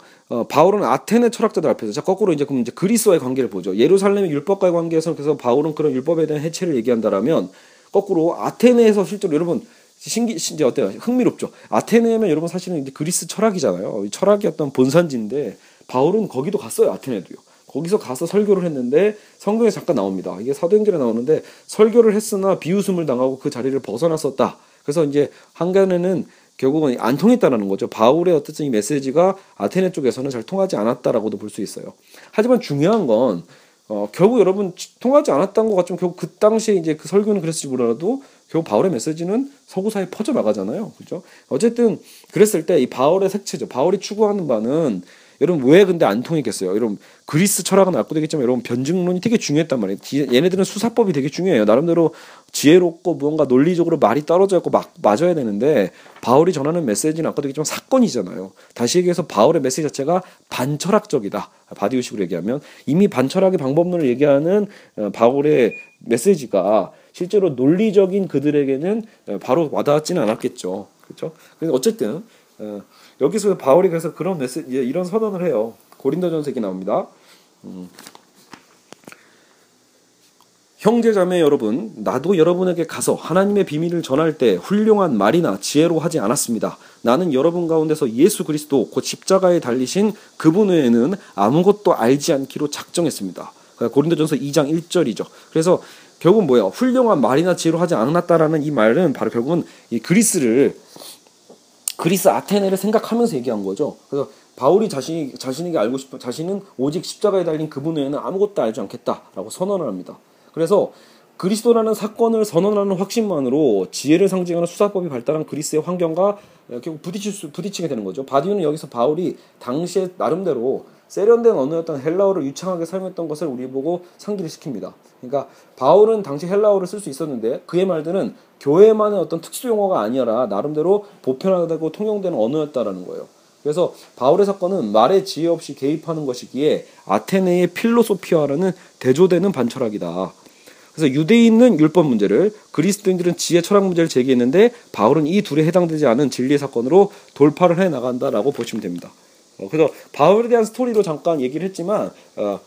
바울은 아테네 철학자들 앞에서 자 거꾸로 이제 그럼 이제 그리스와의 관계를 보죠. 예루살렘의 율법과의 관계에서 그래서 바울은 그런 율법에 대한 해체를 얘기한다라면 거꾸로 아테네에서 실제로 여러분 이제 어때요? 흥미롭죠. 아테네면 여러분 사실은 이제 그리스 철학이잖아요. 철학이 어떤 본산지인데 바울은 거기도 갔어요. 아테네도요. 거기서 가서 설교를 했는데 성경에 잠깐 나옵니다. 이게 사도행전에 나오는데 설교를 했으나 비웃음을 당하고 그 자리를 벗어났었다. 그래서 이제 한간에는 결국은 안 통했다라는 거죠. 바울의 어쨌든 이 메시지가 아테네 쪽에서는 잘 통하지 않았다라고도 볼 수 있어요. 하지만 중요한 건 결국 여러분 통하지 않았다는 것 같지만 결국 그 당시에 이제 그 설교는 그랬을지 몰라도 결국 바울의 메시지는 서구사에 퍼져나가잖아요. 그죠? 어쨌든 그랬을 때 이 바울의 색채죠. 바울이 추구하는 바는 여러분 왜 근데 안 통했겠어요? 여러분 그리스 철학은 압도되겠지만 여러분 변증론이 되게 중요했단 말이에요. 얘네들은 수사법이 되게 중요해요. 나름대로 지혜롭고 무언가 논리적으로 말이 떨어져 있고 막 맞아야 되는데 바울이 전하는 메시지는 압도되겠지만 사건이잖아요. 다시 얘기해서 바울의 메시지 자체가 반철학적이다. 바디우식으로 얘기하면 이미 반철학의 방법론을 얘기하는 바울의 메시지가 실제로 논리적인 그들에게는 바로 와닿지는 않았겠죠. 그렇죠? 근데 어쨌든 여기서 바울이 그래서 그런 메시지, 이런 선언을 해요. 고린도전서 얘기 나옵니다. 형제자매 여러분, 나도 여러분에게 가서 하나님의 비밀을 전할 때 훌륭한 말이나 지혜로 하지 않았습니다. 나는 여러분 가운데서 예수 그리스도 곧 십자가에 달리신 그분 외에는 아무것도 알지 않기로 작정했습니다. 고린도전서 2장 1절이죠. 그래서 결국은 뭐예요? 훌륭한 말이나 지혜로 하지 않았다라는 이 말은 바로 결국은 이 그리스 아테네를 생각하면서 얘기한 거죠. 그래서 바울이 자신에게 알고 싶어 자신은 오직 십자가에 달린 그분 외에는 아무것도 알지 않겠다라고 선언을 합니다. 그래서 그리스도라는 사건을 선언하는 확신만으로 지혜를 상징하는 수사법이 발달한 그리스의 환경과 결국 부딪히게 되는 거죠. 바디우는 여기서 바울이 당시에 나름대로 세련된 언어였던 헬라어를 유창하게 사용했던 것을 우리 보고 상기를 시킵니다. 그러니까 바울은 당시 헬라어를 쓸 수 있었는데 그의 말들은 교회만의 어떤 특수 용어가 아니라 나름대로 보편화되고 통용되는 언어였다라는 거예요. 그래서 바울의 사건은 말에 지혜 없이 개입하는 것이기에 아테네의 필로소피아라는 대조되는 반철학이다. 그래서 유대인은 율법 문제를, 그리스도인들은 지혜 철학 문제를 제기했는데 바울은 이 둘에 해당되지 않은 진리의 사건으로 돌파를 해나간다라고 보시면 됩니다. 그래서 바울에 대한 스토리로 잠깐 얘기를 했지만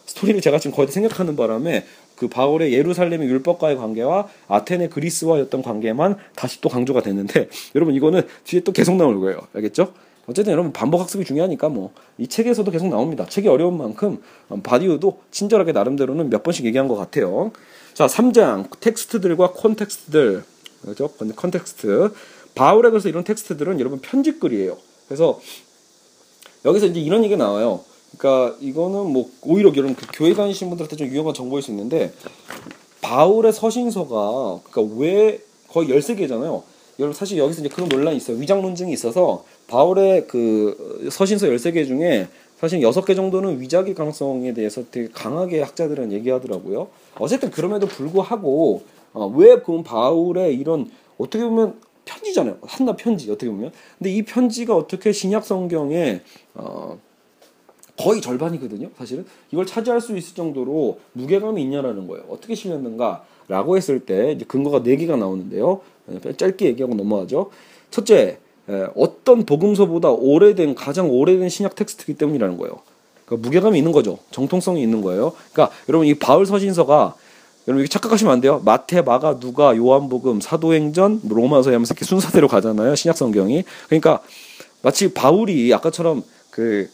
스토리를 제가 지금 거의 생각하는 바람에 그 바울의 예루살렘의 율법과의 관계와 아테네 그리스와였던 관계만 다시 또 강조가 됐는데 여러분 이거는 뒤에 또 계속 나올 거예요. 알겠죠? 어쨌든 여러분 반복학습이 중요하니까 뭐 이 책에서도 계속 나옵니다. 책이 어려운 만큼 바디우도 친절하게 나름대로는 몇 번씩 얘기한 것 같아요. 자, 3장 텍스트들과 콘텍스트들 그렇죠? 콘텍스트 바울에 그래서 이런 텍스트들은 여러분 편집글이에요. 그래서 여기서 이제 이런 얘기가 나와요. 그러니까 이거는 뭐 오히려 여러분 그 교회 다니시는 분들한테 좀 유용한 정보일 수 있는데 바울의 서신서가 그러니까 왜 거의 13개잖아요. 여러분 사실 여기서 이제 그런 논란이 있어요. 위장 논증이 있어서 바울의 그 서신서 13개 중에 사실 6개 정도는 위작일 가능성에 대해서 되게 강하게 학자들은 얘기하더라고요. 어쨌든 그럼에도 불구하고 왜 그럼 바울의 이런 어떻게 보면 편지잖아요. 한낱 편지 어떻게 보면. 근데 이 편지가 어떻게 신약 성경에 거의 절반이거든요. 사실은 이걸 차지할 수 있을 정도로 무게감이 있냐라는 거예요. 어떻게 실렸는가라고 했을 때 이제 근거가 4개가 나오는데요. 짧게 얘기하고 넘어가죠. 첫째, 어떤 복음서보다 오래된 가장 오래된 신약 텍스트이기 때문이라는 거예요. 그러니까 무게감이 있는 거죠. 정통성이 있는 거예요. 그러니까 여러분 이 바울 서신서가 여러분 이게 착각하시면 안 돼요. 마태, 마가, 누가, 요한복음, 사도행전, 로마서 하면서 이렇게 순서대로 가잖아요. 신약 성경이. 그러니까 마치 바울이 아까처럼 그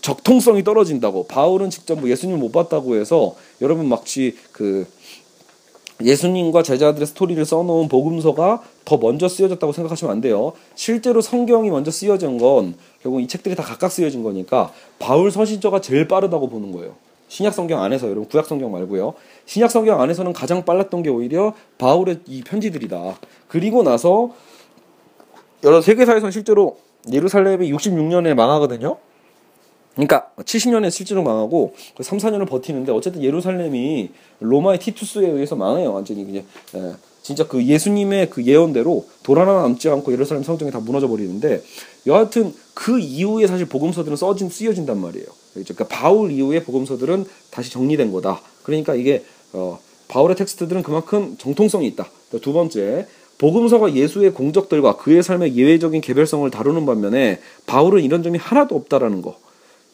적통성이 떨어진다고. 바울은 직접 뭐 예수님을 못 봤다고 해서 여러분 마치 그 예수님과 제자들의 스토리를 써놓은 복음서가 더 먼저 쓰여졌다고 생각하시면 안 돼요. 실제로 성경이 먼저 쓰여진 건 결국 이 책들이 다 각각 쓰여진 거니까 바울 서신서가 제일 빠르다고 보는 거예요. 신약 성경 안에서, 여러분 구약 성경 말고요. 신약 성경 안에서는 가장 빨랐던 게 오히려 바울의 이 편지들이다. 그리고 나서 여러 세계사에서는 실제로 예루살렘이 66년에 망하거든요. 그러니까 70년에 실제로 망하고 3, 4년을 버티는데 어쨌든 예루살렘이 로마의 티투스에 의해서 망해요. 완전히 그냥 진짜 그 예수님의 그 예언대로 돌 하나 남지 않고 예루살렘 성전이 다 무너져 버리는데, 여하튼 그 이후에 사실 복음서들은 쓰여진단 말이에요. 그러니까 바울 이후에 복음서들은 다시 정리된 거다. 그러니까 이게 바울의 텍스트들은 그만큼 정통성이 있다. 두 번째, 복음서가 예수의 공적들과 그의 삶의 예외적인 개별성을 다루는 반면에 바울은 이런 점이 하나도 없다라는 거.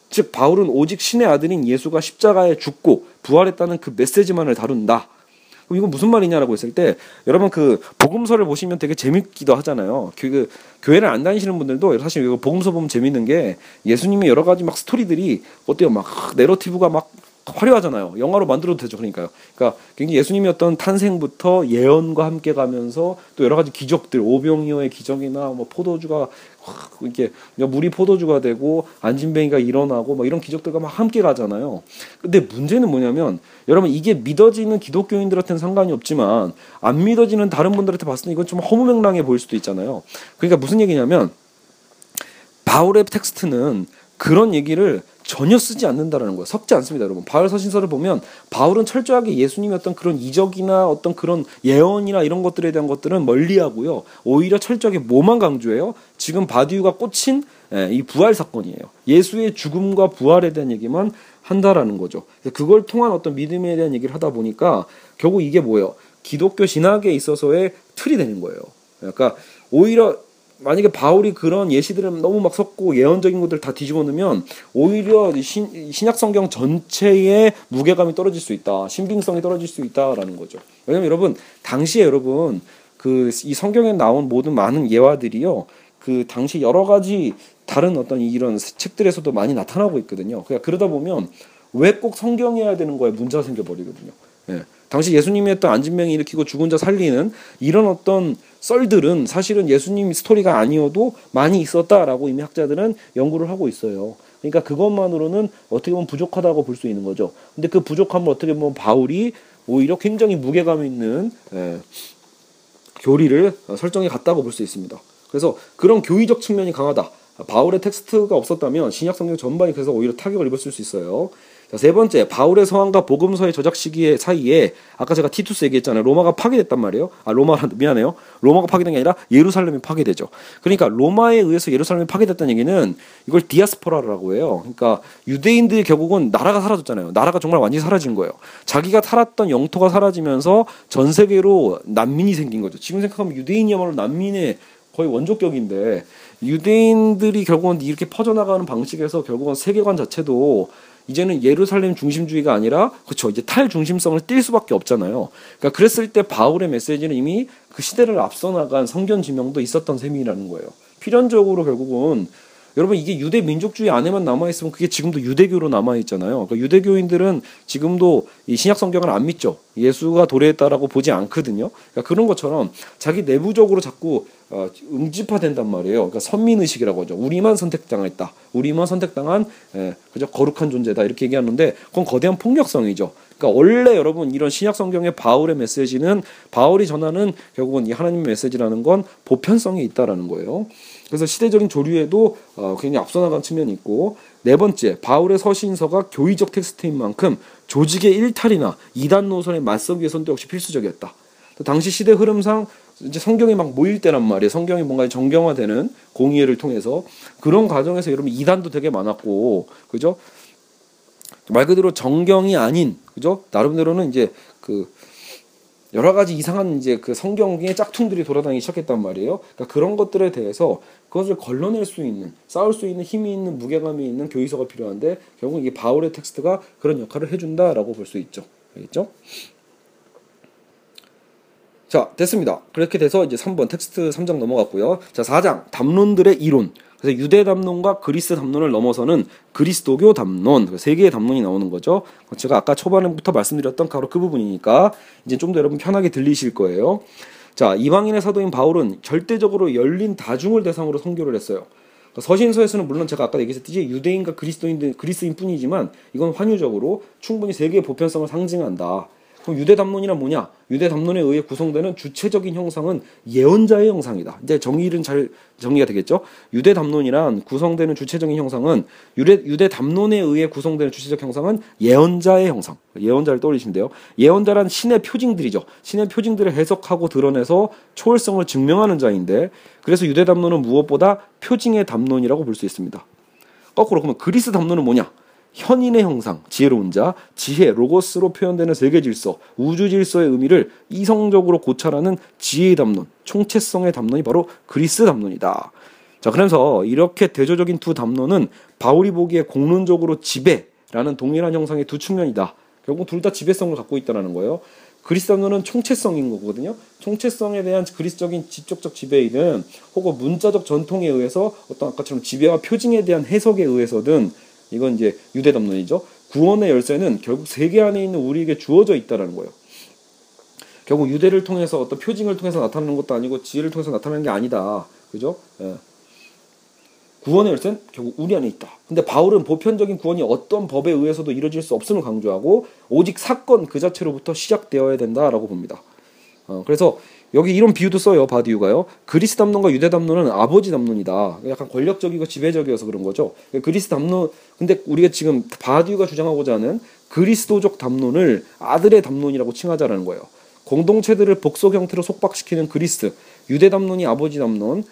즉 바울은 오직 신의 아들인 예수가 십자가에 죽고 부활했다는 그 메시지만을 다룬다. 이건 무슨 말이냐라고 했을 때, 여러분 그 복음서를 보시면 되게 재밌기도 하잖아요. 그 교회를 안 다니시는 분들도 사실 이거 복음서 보면 재밌는 게, 예수님의 여러 가지 막 스토리들이 어때요? 막 내러티브가 막 화려하잖아요. 영화로 만들어도 되죠. 그러니까 굉장히 예수님의 어떤 탄생부터 예언과 함께 가면서 또 여러 가지 기적들, 오병이어의 기적이나 뭐 포도주가 확 이렇게 물이 포도주가 되고 안진뱅이가 일어나고 막 이런 기적들과 막 함께 가잖아요. 근데 문제는 뭐냐면, 여러분 이게 믿어지는 기독교인들한테는 상관이 없지만 안 믿어지는 다른 분들한테 봤을 때 이건 좀 허무맹랑해 보일 수도 있잖아요. 그러니까 무슨 얘기냐면 바울의 텍스트는 그런 얘기를 전혀 쓰지 않는다라는 거예요. 섞지 않습니다, 여러분. 바울 서신서를 보면 바울은 철저하게 예수님의 어떤 그런 이적이나 어떤 그런 예언이나 이런 것들에 대한 것들은 멀리하고요. 오히려 철저하게 뭐만 강조해요? 지금 바디우가 꽂힌 이 부활 사건이에요. 예수의 죽음과 부활에 대한 얘기만 한다라는 거죠. 그걸 통한 어떤 믿음에 대한 얘기를 하다 보니까 결국 이게 뭐예요? 기독교 신학에 있어서의 틀이 되는 거예요. 그러니까 오히려 만약에 바울이 그런 예시들을 너무 막 섞고 예언적인 것들 다 뒤집어 넣으면 오히려 신약 성경 전체의 무게감이 떨어질 수 있다. 신빙성이 떨어질 수 있다라는 거죠. 왜냐면 여러분, 당시에 여러분 그 이 성경에 나온 모든 많은 예화들이요, 그 당시 여러 가지 다른 어떤 이런 책들에서도 많이 나타나고 있거든요. 그러니까 그러다 보면 왜 꼭 성경이어야 되는 거에 문제가 생겨버리거든요. 예. 당시 예수님이 했던 안진뱅이 일으키고 죽은 자 살리는 이런 어떤 썰들은 사실은 예수님 스토리가 아니어도 많이 있었다라고 이미 학자들은 연구를 하고 있어요. 그러니까 그것만으로는 어떻게 보면 부족하다고 볼 수 있는 거죠. 근데 그 부족함을 어떻게 보면 바울이 오히려 굉장히 무게감 있는 교리를 설정해 갔다고 볼 수 있습니다. 그래서 그런 교의적 측면이 강하다. 바울의 텍스트가 없었다면 신약 성경 전반이 그래서 오히려 타격을 입었을 수 있어요. 자, 세 번째, 바울의 서한과 복음서의 저작 시기 사이에 아까 제가 티투스 얘기했잖아요. 로마가 파괴됐단 말이에요. 로마가 파괴된 게 아니라 예루살렘이 파괴되죠. 그러니까 로마에 의해서 예루살렘이 파괴됐다는 얘기는 이걸 디아스포라라고 해요. 그러니까 유대인들이 결국은 나라가 사라졌잖아요. 나라가 정말 완전히 사라진 거예요. 자기가 살았던 영토가 사라지면서 전 세계로 난민이 생긴 거죠. 지금 생각하면 유대인이야말로 난민의 거의 원조격인데, 유대인들이 결국은 이렇게 퍼져나가는 방식에서 결국은 세계관 자체도 이제는 예루살렘 중심주의가 아니라, 그렇죠, 이제 탈중심성을 띌 수밖에 없잖아요. 그러니까 그랬을 때 바울의 메시지는 이미 그 시대를 앞서 나간 성견 지명도 있었던 셈이라는 거예요. 필연적으로 결국은 여러분 이게 유대 민족주의 안에만 남아 있으면 그게 지금도 유대교로 남아 있잖아요. 그러니까 유대교인들은 지금도 이 신약 성경을 안 믿죠. 예수가 도래했다라고 보지 않거든요. 그러니까 그런 것처럼 자기 내부적으로 자꾸 응집화된단 말이에요. 그러니까 선민의식이라고 하죠. 우리만 선택당했다. 우리만 선택당한 그저 거룩한 존재다. 이렇게 얘기하는데 그건 거대한 폭력성이죠. 그러니까 원래 여러분 이런 신약 성경의 바울의 메시지는, 바울이 전하는 결국은 이 하나님의 메시지라는 건 보편성이 있다라는 거예요. 그래서 시대적인 조류에도 굉장히 앞서 나간 측면이 있고, 네 번째, 바울의 서신서가 교의적 텍스트인 만큼 조직의 일탈이나 이단 노선에 맞서기 위해서도 역시 필수적이었다. 당시 시대 흐름상 이제 성경이 막 모일 때란 말이에요. 성경이 뭔가 정경화되는 공의회를 통해서, 그런 과정에서 여러분 이단도 되게 많았고, 그죠? 말 그대로 정경이 아닌, 그죠? 나름대로는 이제 그 여러 가지 이상한 이제 그 성경의 짝퉁들이 돌아다니기 시작했단 말이에요. 그러니까 그런 것들에 대해서 그것을 걸러낼 수 있는, 싸울 수 있는 힘이 있는, 무게감이 있는 교의서가 필요한데 결국 이게 바울의 텍스트가 그런 역할을 해준다라고 볼 수 있죠. 알겠죠? 자, 됐습니다. 그렇게 돼서 이제 3장 넘어갔고요. 자, 4장, 담론들의 이론. 그래서 유대 담론과 그리스 담론을 넘어서는 그리스도교 담론, 세 개의 담론이 나오는 거죠. 제가 아까 초반부터 말씀드렸던 바로 그 부분이니까 이제 좀 더 여러분 편하게 들리실 거예요. 자, 이방인의 사도인 바울은 절대적으로 열린 다중을 대상으로 선교를 했어요. 서신서에서는 물론 제가 아까 얘기했듯이 유대인과 그리스도인, 그리스인뿐이지만 이건 환유적으로 충분히 세 개의 보편성을 상징한다. 그럼 유대 담론이란 뭐냐? 유대 담론에 의해 구성되는 주체적인 형상은 예언자의 형상이다. 이제 정의는 잘 정리가 되겠죠? 유대 담론이란 구성되는 주체적인 형상은 유대 담론에 의해 구성되는 주체적 형상은 예언자의 형상. 예언자를 떠올리시면 돼요. 예언자란 신의 표징들이죠. 신의 표징들을 해석하고 드러내서 초월성을 증명하는 자인데, 그래서 유대 담론은 무엇보다 표징의 담론이라고 볼 수 있습니다. 거꾸로 그러면 그리스 담론은 뭐냐? 현인의 형상, 지혜로운 자, 지혜, 로고스로 표현되는 세계질서, 우주질서의 의미를 이성적으로 고찰하는 지혜의 담론, 총체성의 담론이 바로 그리스 담론이다. 자, 그래서 이렇게 대조적인 두 담론은 바울이 보기에 공론적으로 지배라는 동일한 형상의 두 측면이다. 결국 둘 다 지배성을 갖고 있다는 거예요. 그리스 담론은 총체성인 거거든요. 총체성에 대한 그리스적인 지적적 지배이든 혹은 문자적 전통에 의해서 어떤 아까처럼 지배와 표징에 대한 해석에 의해서든, 이건 이제 유대 담론이죠. 구원의 열쇠는 결국 세계 안에 있는 우리에게 주어져 있다라는 거예요. 결국 유대를 통해서 어떤 표징을 통해서 나타나는 것도 아니고 지혜를 통해서 나타나는 게 아니다. 그죠? 예. 구원의 열쇠는 결국 우리 안에 있다. 근데 바울은 보편적인 구원이 어떤 법에 의해서도 이루어질 수 없음을 강조하고 오직 사건 그 자체로부터 시작되어야 된다라고 봅니다. 그래서 여기 이런 비유도 써요. 바디유가요. 그리스 담론과 유대 담론은 아버지 담론이다. 약간 권력적이고 지배적이어서 그런 거죠. 그리스 담론, 근데 우리가 지금 바디유가 주장하고자 하는 그리스도적 담론을 아들의 담론이라고 칭하자라는 거예요. 공동체들을 복속 형태로 속박시키는 그리스, 유대 담론이 아버지 담론,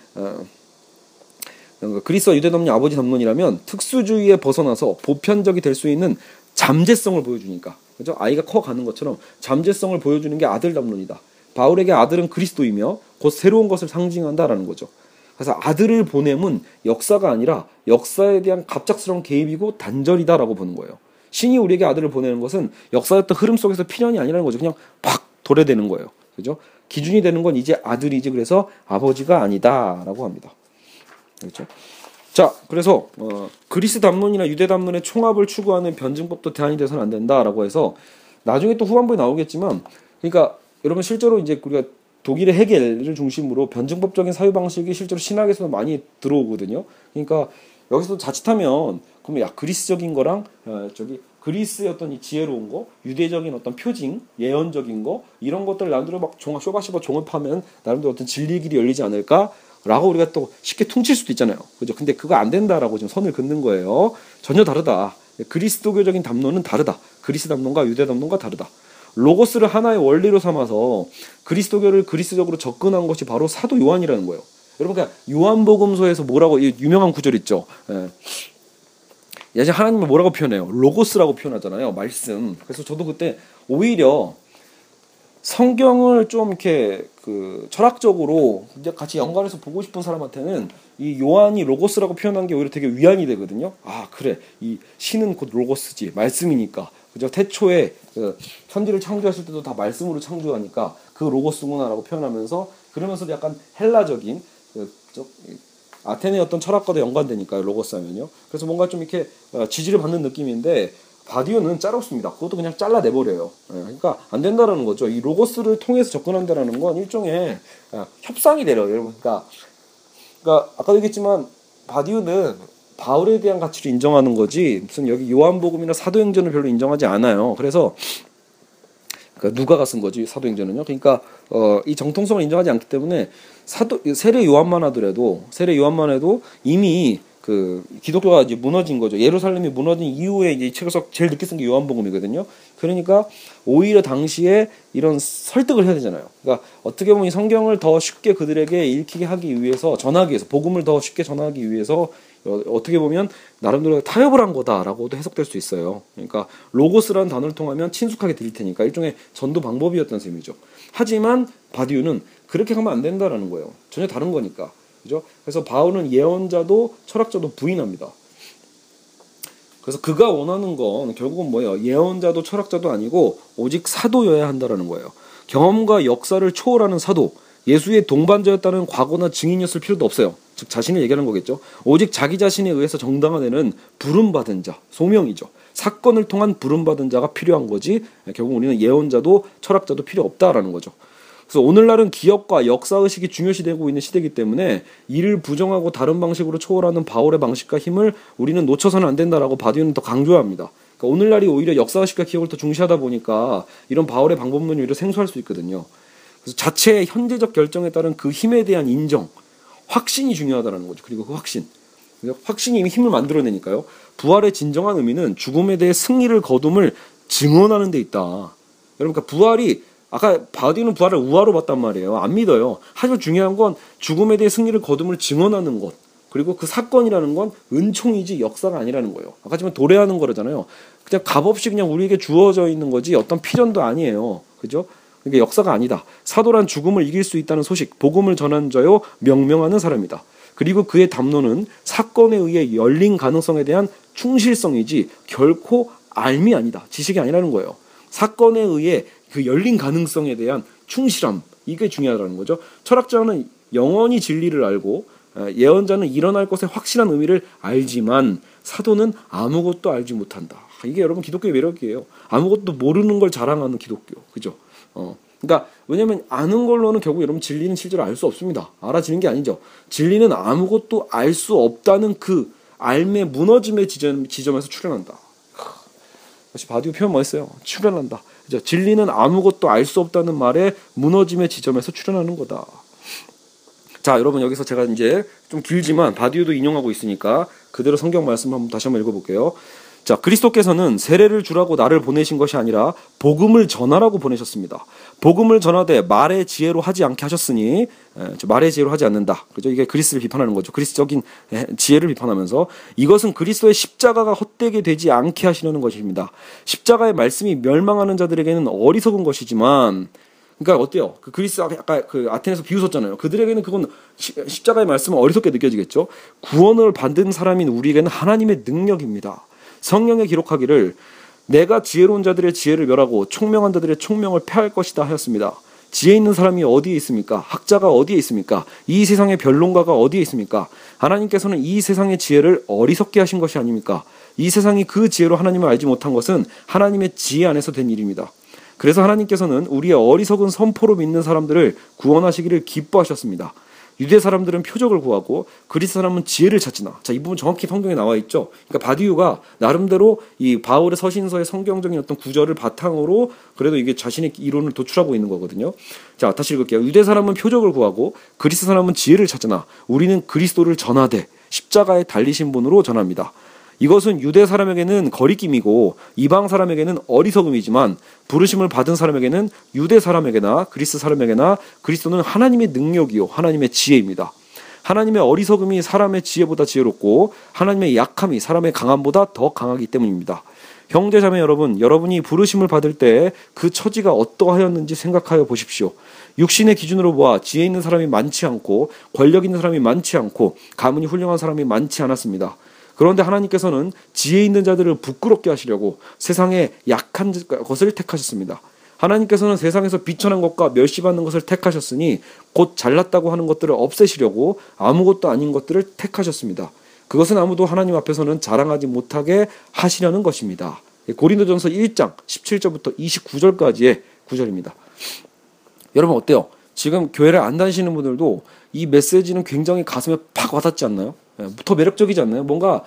그리스와 유대 담론이 아버지 담론이라면 특수주의에 벗어나서 보편적이 될 수 있는 잠재성을 보여주니까, 그죠? 아이가 커가는 것처럼 잠재성을 보여주는 게 아들 담론이다. 바울에게 아들은 그리스도이며 곧 새로운 것을 상징한다라는 거죠. 그래서 아들을 보냄은 역사가 아니라 역사에 대한 갑작스러운 개입이고 단절이다라고 보는 거예요. 신이 우리에게 아들을 보내는 것은 역사였던 흐름 속에서 필연이 아니라는 거죠. 그냥 팍 도래되는 거예요. 그죠? 기준이 되는 건 이제 아들이지 그래서 아버지가 아니다라고 합니다. 그렇죠? 자, 그래서 그리스 담론이나 유대 담론의 총합을 추구하는 변증법도 대안이 돼서는 안 된다라고 해서 나중에 또 후반부에 나오겠지만, 그러니까 여러분 실제로 이제 우리가 독일의 헤겔을 중심으로 변증법적인 사유 방식이 실제로 신학에서도 많이 들어오거든요. 그러니까 여기서도 자칫하면 그러면 야 그리스적인 거랑 저기 그리스의 어떤 이 지혜로운 거, 유대적인 어떤 표징, 예언적인 거 이런 것들 나름대로 막 종합 쇼바쇼바 종합하면 나름대로 어떤 진리의 길이 열리지 않을까라고 우리가 또 쉽게 퉁칠 수도 있잖아요. 그죠? 근데 그거 안 된다라고 지금 선을 긋는 거예요. 전혀 다르다. 그리스도교적인 담론은 다르다. 그리스 담론과 유대 담론과 다르다. 로고스를 하나의 원리로 삼아서 그리스도교를 그리스적으로 접근한 것이 바로 사도 요한이라는 거예요. 여러분, 그러니까 요한복음서에서 뭐라고 유명한 구절 있죠. 예전에 하나님을 뭐라고 표현해요? 로고스라고 표현하잖아요. 말씀. 그래서 저도 그때 오히려 성경을 좀 이렇게 그 철학적으로 이제 같이 연관해서 보고 싶은 사람한테는 이 요한이 로고스라고 표현한 게 오히려 되게 위안이 되거든요. 아 그래, 이 신은 곧 로고스지, 말씀이니까. 그죠? 태초에 그 천지를 창조했을 때도 다 말씀으로 창조하니까 그 로고스구나라고 표현하면서, 그러면서도 약간 헬라적인 아테네 어떤 철학과도 연관되니까요, 로고스하면요. 그래서 뭔가 좀 이렇게 지지를 받는 느낌인데, 바디오는 짜롭습니다. 그것도 그냥 잘라내버려요. 그러니까 안 된다라는 거죠. 이 로고스를 통해서 접근한다는 건 일종의 협상이 되려. 여러분, 그러니까 아까도 얘기했지만 바디오는 바울에 대한 가치를 인정하는 거지 무슨 여기 요한복음이나 사도행전을 별로 인정하지 않아요. 그래서 누가가 쓴 거지 사도행전은요. 그러니까 이 정통성을 인정하지 않기 때문에 세례 요한만 해도 이미 그 기독교가 이제 무너진 거죠. 예루살렘이 무너진 이후에 이제 책에서 제일 늦게 쓴 게 요한복음이거든요. 그러니까 오히려 당시에 이런 설득을 해야 되잖아요. 그러니까 어떻게 보면 이 성경을 더 쉽게 그들에게 읽히게 하기 위해서, 전하기 위해서, 복음을 더 쉽게 전하기 위해서 어떻게 보면 나름대로 타협을 한 거다라고도 해석될 수 있어요. 그러니까 로고스라는 단어를 통하면 친숙하게 들릴 테니까 일종의 전도 방법이었던 셈이죠. 하지만 바디유는 그렇게 하면 안 된다라는 거예요. 전혀 다른 거니까. 그죠? 그래서 바울은 예언자도 철학자도 부인합니다. 그래서 그가 원하는 건 결국은 뭐예요? 예언자도 철학자도 아니고 오직 사도여야 한다라는 거예요. 경험과 역사를 초월하는 사도, 예수의 동반자였다는 과거나 증인이었을 필요도 없어요. 즉 자신을 얘기하는 거겠죠. 오직 자기 자신에 의해서 정당화되는 부름받은 자, 소명이죠. 사건을 통한 부름받은 자가 필요한 거지 결국 우리는 예언자도 철학자도 필요 없다라는 거죠. 그래서 오늘날은 기억과 역사의식이 중요시되고 있는 시대이기 때문에 이를 부정하고 다른 방식으로 초월하는 바울의 방식과 힘을 우리는 놓쳐서는 안 된다라고 바디우는 더 강조해야 합니다. 그러니까 오늘날이 오히려 역사의식과 기억을 더 중시하다 보니까 이런 바울의 방법론을 오히려 생소할 수 있거든요. 그래서 자체의 현재적 결정에 따른 그 힘에 대한 인정, 확신이 중요하다는 거죠. 그리고 그 확신이 이미 힘을 만들어내니까요. 부활의 진정한 의미는 죽음에 대해 승리를 거둠을 증언하는 데 있다. 여러분, 그러니까 부활이 아까 바디는 부활을 우화로 봤단 말이에요. 안 믿어요. 하지만 중요한 건 죽음에 대해 승리를 거둠을 증언하는 것. 그리고 그 사건이라는 건 은총이지 역사가 아니라는 거예요. 아까 지금 도래하는 거잖아요. 그냥 값없이 그냥 우리에게 주어져 있는 거지 어떤 필연도 아니에요. 그죠? 그러니까 역사가 아니다. 사도란 죽음을 이길 수 있다는 소식, 복음을 전한 자요 명명하는 사람이다. 그리고 그의 담론은 사건에 의해 열린 가능성에 대한 충실성이지 결코 알미 아니다. 지식이 아니라는 거예요. 사건에 의해 그 열린 가능성에 대한 충실함, 이게 중요하다는 거죠. 철학자는 영원히 진리를 알고 예언자는 일어날 것에 확실한 의미를 알지만 사도는 아무것도 알지 못한다. 이게 여러분 기독교의 매력이에요. 아무것도 모르는 걸 자랑하는 기독교. 그죠? 그러니까 왜냐하면 아는 걸로는 결국 여러분 진리는 실제로 알 수 없습니다. 알아지는 게 아니죠. 진리는 아무것도 알 수 없다는 그 알매 무너짐의 지점에서 출현한다. 다시 바디우 표현 멋있어요. 출현한다. 그죠? 진리는 아무것도 알 수 없다는 말에 무너짐의 지점에서 출현하는 거다. 자, 여러분 여기서 제가 이제 좀 길지만 바디우도 인용하고 있으니까 그대로 성경 말씀 한번 다시 한번 읽어볼게요. 자, 그리스도께서는 세례를 주라고 나를 보내신 것이 아니라 복음을 전하라고 보내셨습니다. 복음을 전하되 말의 지혜로 하지 않게 하셨으니 말의 지혜로 하지 않는다. 그죠? 이게 그리스를 비판하는 거죠. 그리스적인 지혜를 비판하면서 이것은 그리스도의 십자가가 헛되게 되지 않게 하시려는 것입니다. 십자가의 말씀이 멸망하는 자들에게는 어리석은 것이지만, 그러니까 어때요? 그 그리스 아까 그 아테네에서 비웃었잖아요. 그들에게는 그건 십자가의 말씀은 어리석게 느껴지겠죠. 구원을 받은 사람인 우리에게는 하나님의 능력입니다. 성경에 기록하기를 내가 지혜로운 자들의 지혜를 멸하고 총명한 자들의 총명을 폐할 것이다 하였습니다. 지혜 있는 사람이 어디에 있습니까? 학자가 어디에 있습니까? 이 세상의 변론가가 어디에 있습니까? 하나님께서는 이 세상의 지혜를 어리석게 하신 것이 아닙니까? 이 세상이 그 지혜로 하나님을 알지 못한 것은 하나님의 지혜 안에서 된 일입니다. 그래서 하나님께서는 우리의 어리석은 선포로 믿는 사람들을 구원하시기를 기뻐하셨습니다. 유대 사람들은 표적을 구하고 그리스 사람은 지혜를 찾으나. 자, 이 부분 정확히 성경에 나와 있죠. 그러니까 바디유가 나름대로 이 바울의 서신서의 성경적인 어떤 구절을 바탕으로 그래도 이게 자신의 이론을 도출하고 있는 거거든요. 자, 다시 읽을게요. 유대 사람은 표적을 구하고 그리스 사람은 지혜를 찾으나 우리는 그리스도를 전하되 십자가에 달리신 분으로 전합니다. 이것은 유대 사람에게는 거리낌이고 이방 사람에게는 어리석음이지만 부르심을 받은 사람에게는 유대 사람에게나 그리스 사람에게나 그리스도는 하나님의 능력이요 하나님의 지혜입니다. 하나님의 어리석음이 사람의 지혜보다 지혜롭고 하나님의 약함이 사람의 강함보다 더 강하기 때문입니다. 형제자매 여러분, 여러분이 부르심을 받을 때 그 처지가 어떠하였는지 생각하여 보십시오. 육신의 기준으로 보아 지혜 있는 사람이 많지 않고 권력 있는 사람이 많지 않고 가문이 훌륭한 사람이 많지 않았습니다. 그런데 하나님께서는 지혜 있는 자들을 부끄럽게 하시려고 세상의 약한 것을 택하셨습니다. 하나님께서는 세상에서 비천한 것과 멸시받는 것을 택하셨으니 곧 잘났다고 하는 것들을 없애시려고 아무것도 아닌 것들을 택하셨습니다. 그것은 아무도 하나님 앞에서는 자랑하지 못하게 하시려는 것입니다. 고린도전서 1장 17절부터 29절까지의 구절입니다. 여러분 어때요? 지금 교회를 안 다니시는 분들도 이 메시지는 굉장히 가슴에 팍 와닿지 않나요? 더 매력적이지 않나요? 뭔가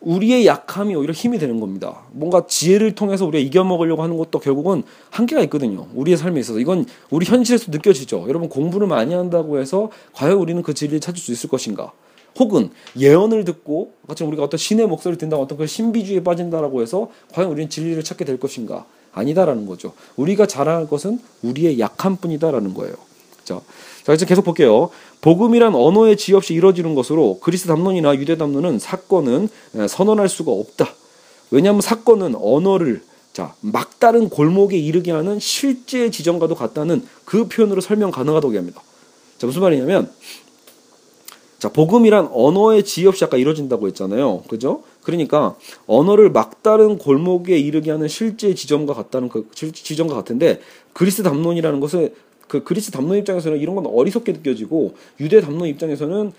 우리의 약함이 오히려 힘이 되는 겁니다. 뭔가 지혜를 통해서 우리가 이겨먹으려고 하는 것도 결국은 한계가 있거든요. 우리의 삶에 있어서. 이건 우리 현실에서 느껴지죠. 여러분 공부를 많이 한다고 해서 과연 우리는 그 진리를 찾을 수 있을 것인가? 혹은 예언을 듣고 같이 우리가 어떤 신의 목소리를 듣는다고 어떤 그 신비주의에 빠진다라고 해서 과연 우리는 진리를 찾게 될 것인가? 아니다라는 거죠. 우리가 자랑할 것은 우리의 약함뿐이다라는 거예요. 자, 이제 계속 볼게요. 복음이란 언어의 지혜 없이 이루어지는 것으로 그리스 담론이나 유대 담론은 사건은 선언할 수가 없다. 왜냐하면 사건은 언어를 막다른 골목에 이르게 하는 실제의 지점과도 같다는 그 표현으로 설명 가능하다고 합니다. 자, 무슨 말이냐면 복음이란 언어의 지혜 없이 아까 이루어진다고 했잖아요. 그죠? 그러니까 언어를 막다른 골목에 이르게 하는 실제의 지점과 같다는 그 지점과 같은데 그리스 담론이라는 것은 그 그리스 담론 입장에서는 이런 건 어리석게 느껴지고 유대 담론 입장에서는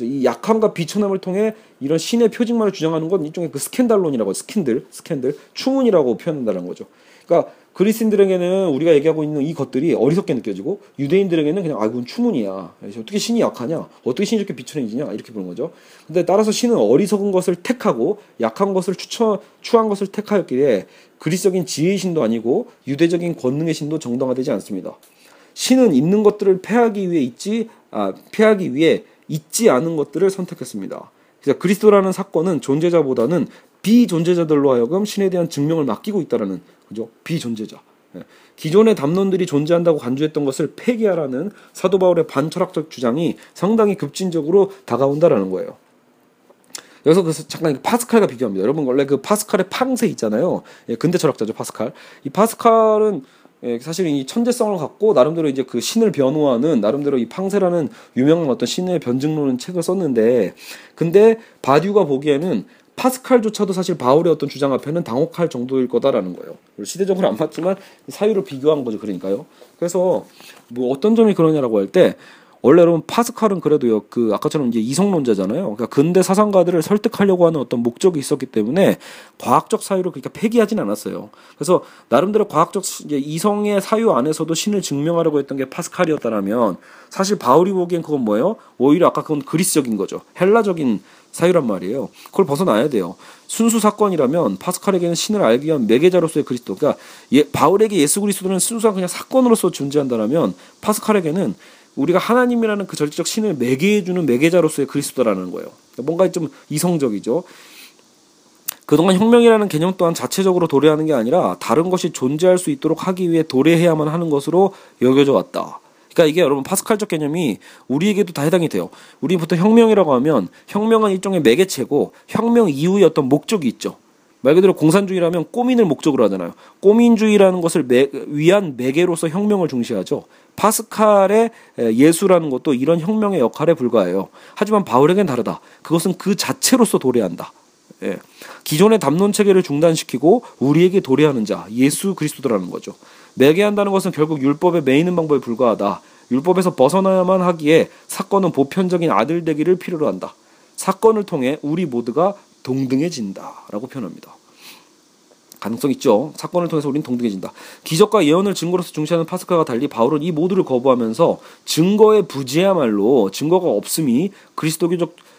이 약함과 비천함을 통해 이런 신의 표징만을 주장하는 건 일종의 그 스캔달론이라고 스캔들 추문이라고 표현한다는 거죠. 그러니까 그리스인들에게는 우리가 얘기하고 있는 이 것들이 어리석게 느껴지고 유대인들에게는 그냥 이건 추문이야. 어떻게 신이 약하냐? 어떻게 신이 이렇게 비천해지냐? 이렇게 보는 거죠. 근데 따라서 신은 어리석은 것을 택하고 약한 것을 추한 것을 택하였기에 그리스적인 지혜의 신도 아니고 유대적인 권능의 신도 정당화되지 않습니다. 신은 있는 것들을 패하기 위해 있지 않은 것들을 선택했습니다. 그래서 그리스도라는 사건은 존재자보다는 비존재자들로 하여금 신에 대한 증명을 맡기고 있다라는, 그죠? 비존재자. 기존의 담론들이 존재한다고 간주했던 것을 폐기하라는 사도 바울의 반철학적 주장이 상당히 급진적으로 다가온다라는 거예요. 여기서 잠깐 파스칼과 비교합니다. 여러분 원래 그 파스칼의 팡세 있잖아요. 예, 근대 철학자죠, 파스칼. 이 파스칼은 사실 이 천재성을 갖고 나름대로 이제 그 신을 변호하는 나름대로 이 팡세라는 유명한 어떤 신의 변증론은 책을 썼는데, 근데 바디우가 보기에는 파스칼조차도 사실 바울의 어떤 주장 앞에는 당혹할 정도일 거다라는 거예요. 시대적으로 안 맞지만 사유를 비교한 거죠. 그러니까요. 그래서 뭐 어떤 점이 그러냐라고 할 때, 원래 여러분 파스칼은 그래도요, 그 아까처럼 이제 이성론자잖아요. 그러니까 근대 사상가들을 설득하려고 하는 어떤 목적이 있었기 때문에 과학적 사유를 그러니까 폐기하진 않았어요. 그래서 나름대로 과학적 이제 이성의 사유 안에서도 신을 증명하려고 했던 게 파스칼이었다라면, 사실 바울이 보기엔 그건 뭐예요? 오히려 아까 그건 그리스적인 거죠. 헬라적인 사유란 말이에요. 그걸 벗어나야 돼요. 순수 사건이라면 파스칼에게는 신을 알기 위한 매개자로서의 그리스도, 그러니까 바울에게 예수 그리스도는 순수한 그냥 사건으로서 존재한다라면, 파스칼에게는 우리가 하나님이라는 그 절대적 신을 매개해주는 매개자로서의 그리스도라는 거예요. 뭔가 좀 이성적이죠. 그동안 혁명이라는 개념 또한 자체적으로 도래하는 게 아니라 다른 것이 존재할 수 있도록 하기 위해 도래해야만 하는 것으로 여겨져 왔다. 그러니까 이게 여러분 파스칼적 개념이 우리에게도 다 해당이 돼요. 우리 보통 혁명이라고 하면 혁명은 일종의 매개체고 혁명 이후의 어떤 목적이 있죠. 말 그대로 공산주의라면 꼬민을 목적으로 하잖아요. 꼬민주의라는 것을 위한 매개로서 혁명을 중시하죠. 파스칼의 예수라는 것도 이런 혁명의 역할에 불과해요. 하지만 바울에겐 다르다. 그것은 그 자체로서 도래한다. 예. 기존의 담론 체계를 중단시키고 우리에게 도래하는 자, 예수 그리스도라는 거죠. 매개한다는 것은 결국 율법에 매이는 방법에 불과하다. 율법에서 벗어나야만 하기에 사건은 보편적인 아들 되기를 필요로 한다. 사건을 통해 우리 모두가 동등해진다라고 표현합니다. 가능성 있죠. 사건을 통해서 우리는 동등해진다. 기적과 예언을 증거로서 중시하는 파스칼과 달리 바울은 이 모두를 거부하면서 증거의 부재야말로 증거가 없음이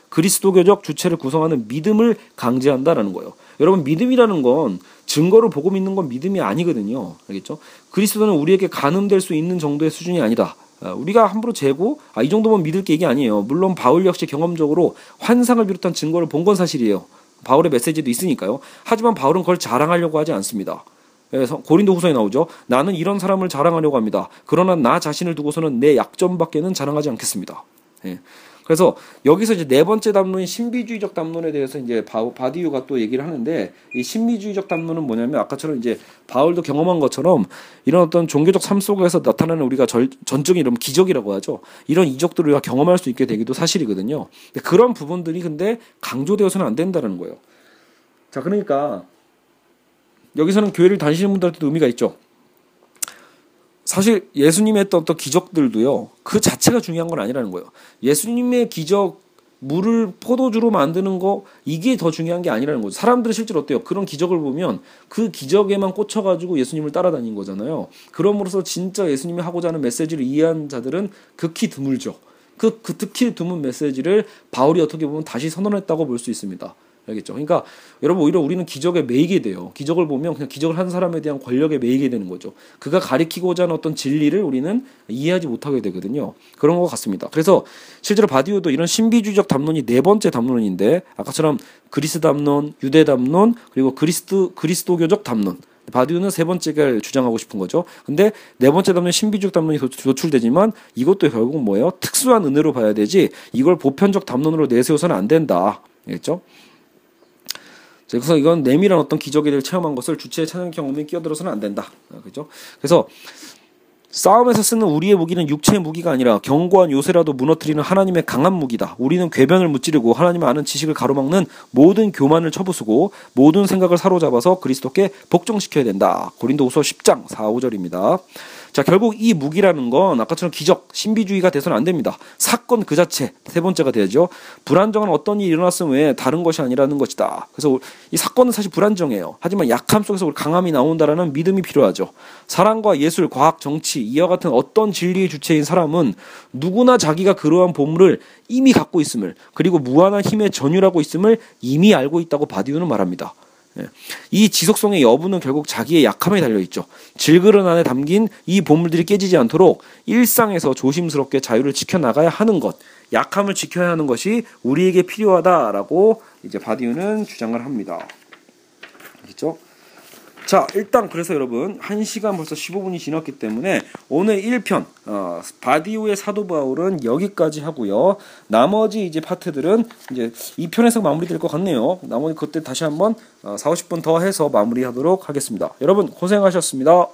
그리스도교적 주체를 구성하는 믿음을 강제한다라는 거예요. 여러분 믿음이라는 건 증거를 보고 믿는 건 믿음이 아니거든요. 알겠죠? 그리스도는 우리에게 가늠될 수 있는 정도의 수준이 아니다. 우리가 함부로 재고 이 정도면 믿을 게 이게 아니에요. 물론 바울 역시 경험적으로 환상을 비롯한 증거를 본 건 사실이에요. 바울의 메시지도 있으니까요. 하지만 바울은 그걸 자랑하려고 하지 않습니다. 그래서 고린도후서에 나오죠. 나는 이런 사람을 자랑하려고 합니다. 그러나 나 자신을 두고서는 내 약점밖에는 자랑하지 않겠습니다. 예. 그래서 여기서 이제 네 번째 담론인 신비주의적 담론에 대해서 이제 바디유가 또 얘기를 하는데, 이 신비주의적 담론은 뭐냐면 아까처럼 이제 바울도 경험한 것처럼 이런 어떤 종교적 삶 속에서 나타나는 우리가 전적인 이런 기적이라고 하죠. 이런 이적들을 우리가 경험할 수 있게 되기도 사실이거든요. 그런 부분들이 근데 강조되어서는 안 된다는 거예요. 자, 그러니까 여기서는 교회를 다니시는 분들한테도 의미가 있죠. 사실 예수님의 했던 어떤 기적들도요, 그 자체가 중요한 건 아니라는 거예요. 예수님의 기적, 물을 포도주로 만드는 거, 이게 더 중요한 게 아니라는 거죠. 사람들은 실제로 어때요? 그런 기적을 보면 그 기적에만 꽂혀가지고 예수님을 따라다닌 거잖아요. 그럼으로써 진짜 예수님이 하고자 하는 메시지를 이해한 자들은 극히 드물죠. 그 특히 드문 메시지를 바울이 어떻게 보면 다시 선언했다고 볼 수 있습니다. 알겠죠? 그러니까 여러분 오히려 우리는 기적에 매이게 돼요. 기적을 보면 그냥 기적을 한 사람에 대한 권력에 매이게 되는 거죠. 그가 가리키고자 하는 어떤 진리를 우리는 이해하지 못하게 되거든요. 그런 것 같습니다. 그래서 실제로 바디우도 이런 신비주의적 담론이 네 번째 담론인데, 아까처럼 그리스 담론, 유대 담론, 그리고 그리스도교적 담론, 바디우는 세 번째를 주장하고 싶은 거죠. 근데 네 번째 담론 신비주의적 담론이 노출되지만 이것도 결국 뭐예요? 특수한 은혜로 봐야 되지 이걸 보편적 담론으로 내세워서는 안 된다. 알겠죠? 그래서 이건 내밀한 어떤 기적에 대해 체험한 것을 주체의 찬양 경험에 끼어들어서는 안 된다. 그렇죠? 그래서 싸움에서 쓰는 우리의 무기는 육체의 무기가 아니라 견고한 요새라도 무너뜨리는 하나님의 강한 무기다. 우리는 궤변을 무찌르고 하나님을 아는 지식을 가로막는 모든 교만을 쳐부수고 모든 생각을 사로잡아서 그리스도께 복종시켜야 된다. 고린도후서 10장 4-5절입니다. 자, 결국 이 무기라는 건 아까처럼 기적, 신비주의가 돼서는 안 됩니다. 사건 그 자체, 세 번째가 되죠. 불안정한 어떤 일이 일어났음 외에 다른 것이 아니라는 것이다. 그래서 이 사건은 사실 불안정해요. 하지만 약함 속에서 우리 강함이 나온다라는 믿음이 필요하죠. 사랑과 예술, 과학, 정치, 이와 같은 어떤 진리의 주체인 사람은 누구나 자기가 그러한 보물을 이미 갖고 있음을, 그리고 무한한 힘의 전율하고 있음을 이미 알고 있다고 바디우는 말합니다. 이 지속성의 여부는 결국 자기의 약함에 달려있죠. 질그릇 안에 담긴 이 보물들이 깨지지 않도록 일상에서 조심스럽게 자유를 지켜나가야 하는 것, 약함을 지켜야 하는 것이 우리에게 필요하다라고 이제 바디우는 주장을 합니다. 알겠죠? 자, 일단 그래서 여러분 1시간 벌써 15분이 지났기 때문에 오늘 1편 바디우의 사도바울은 여기까지 하고요. 나머지 이제 파트들은 이제 2편에서 마무리될 것 같네요. 나머지 그때 다시 한번 40, 50분 더 해서 마무리하도록 하겠습니다. 여러분 고생하셨습니다.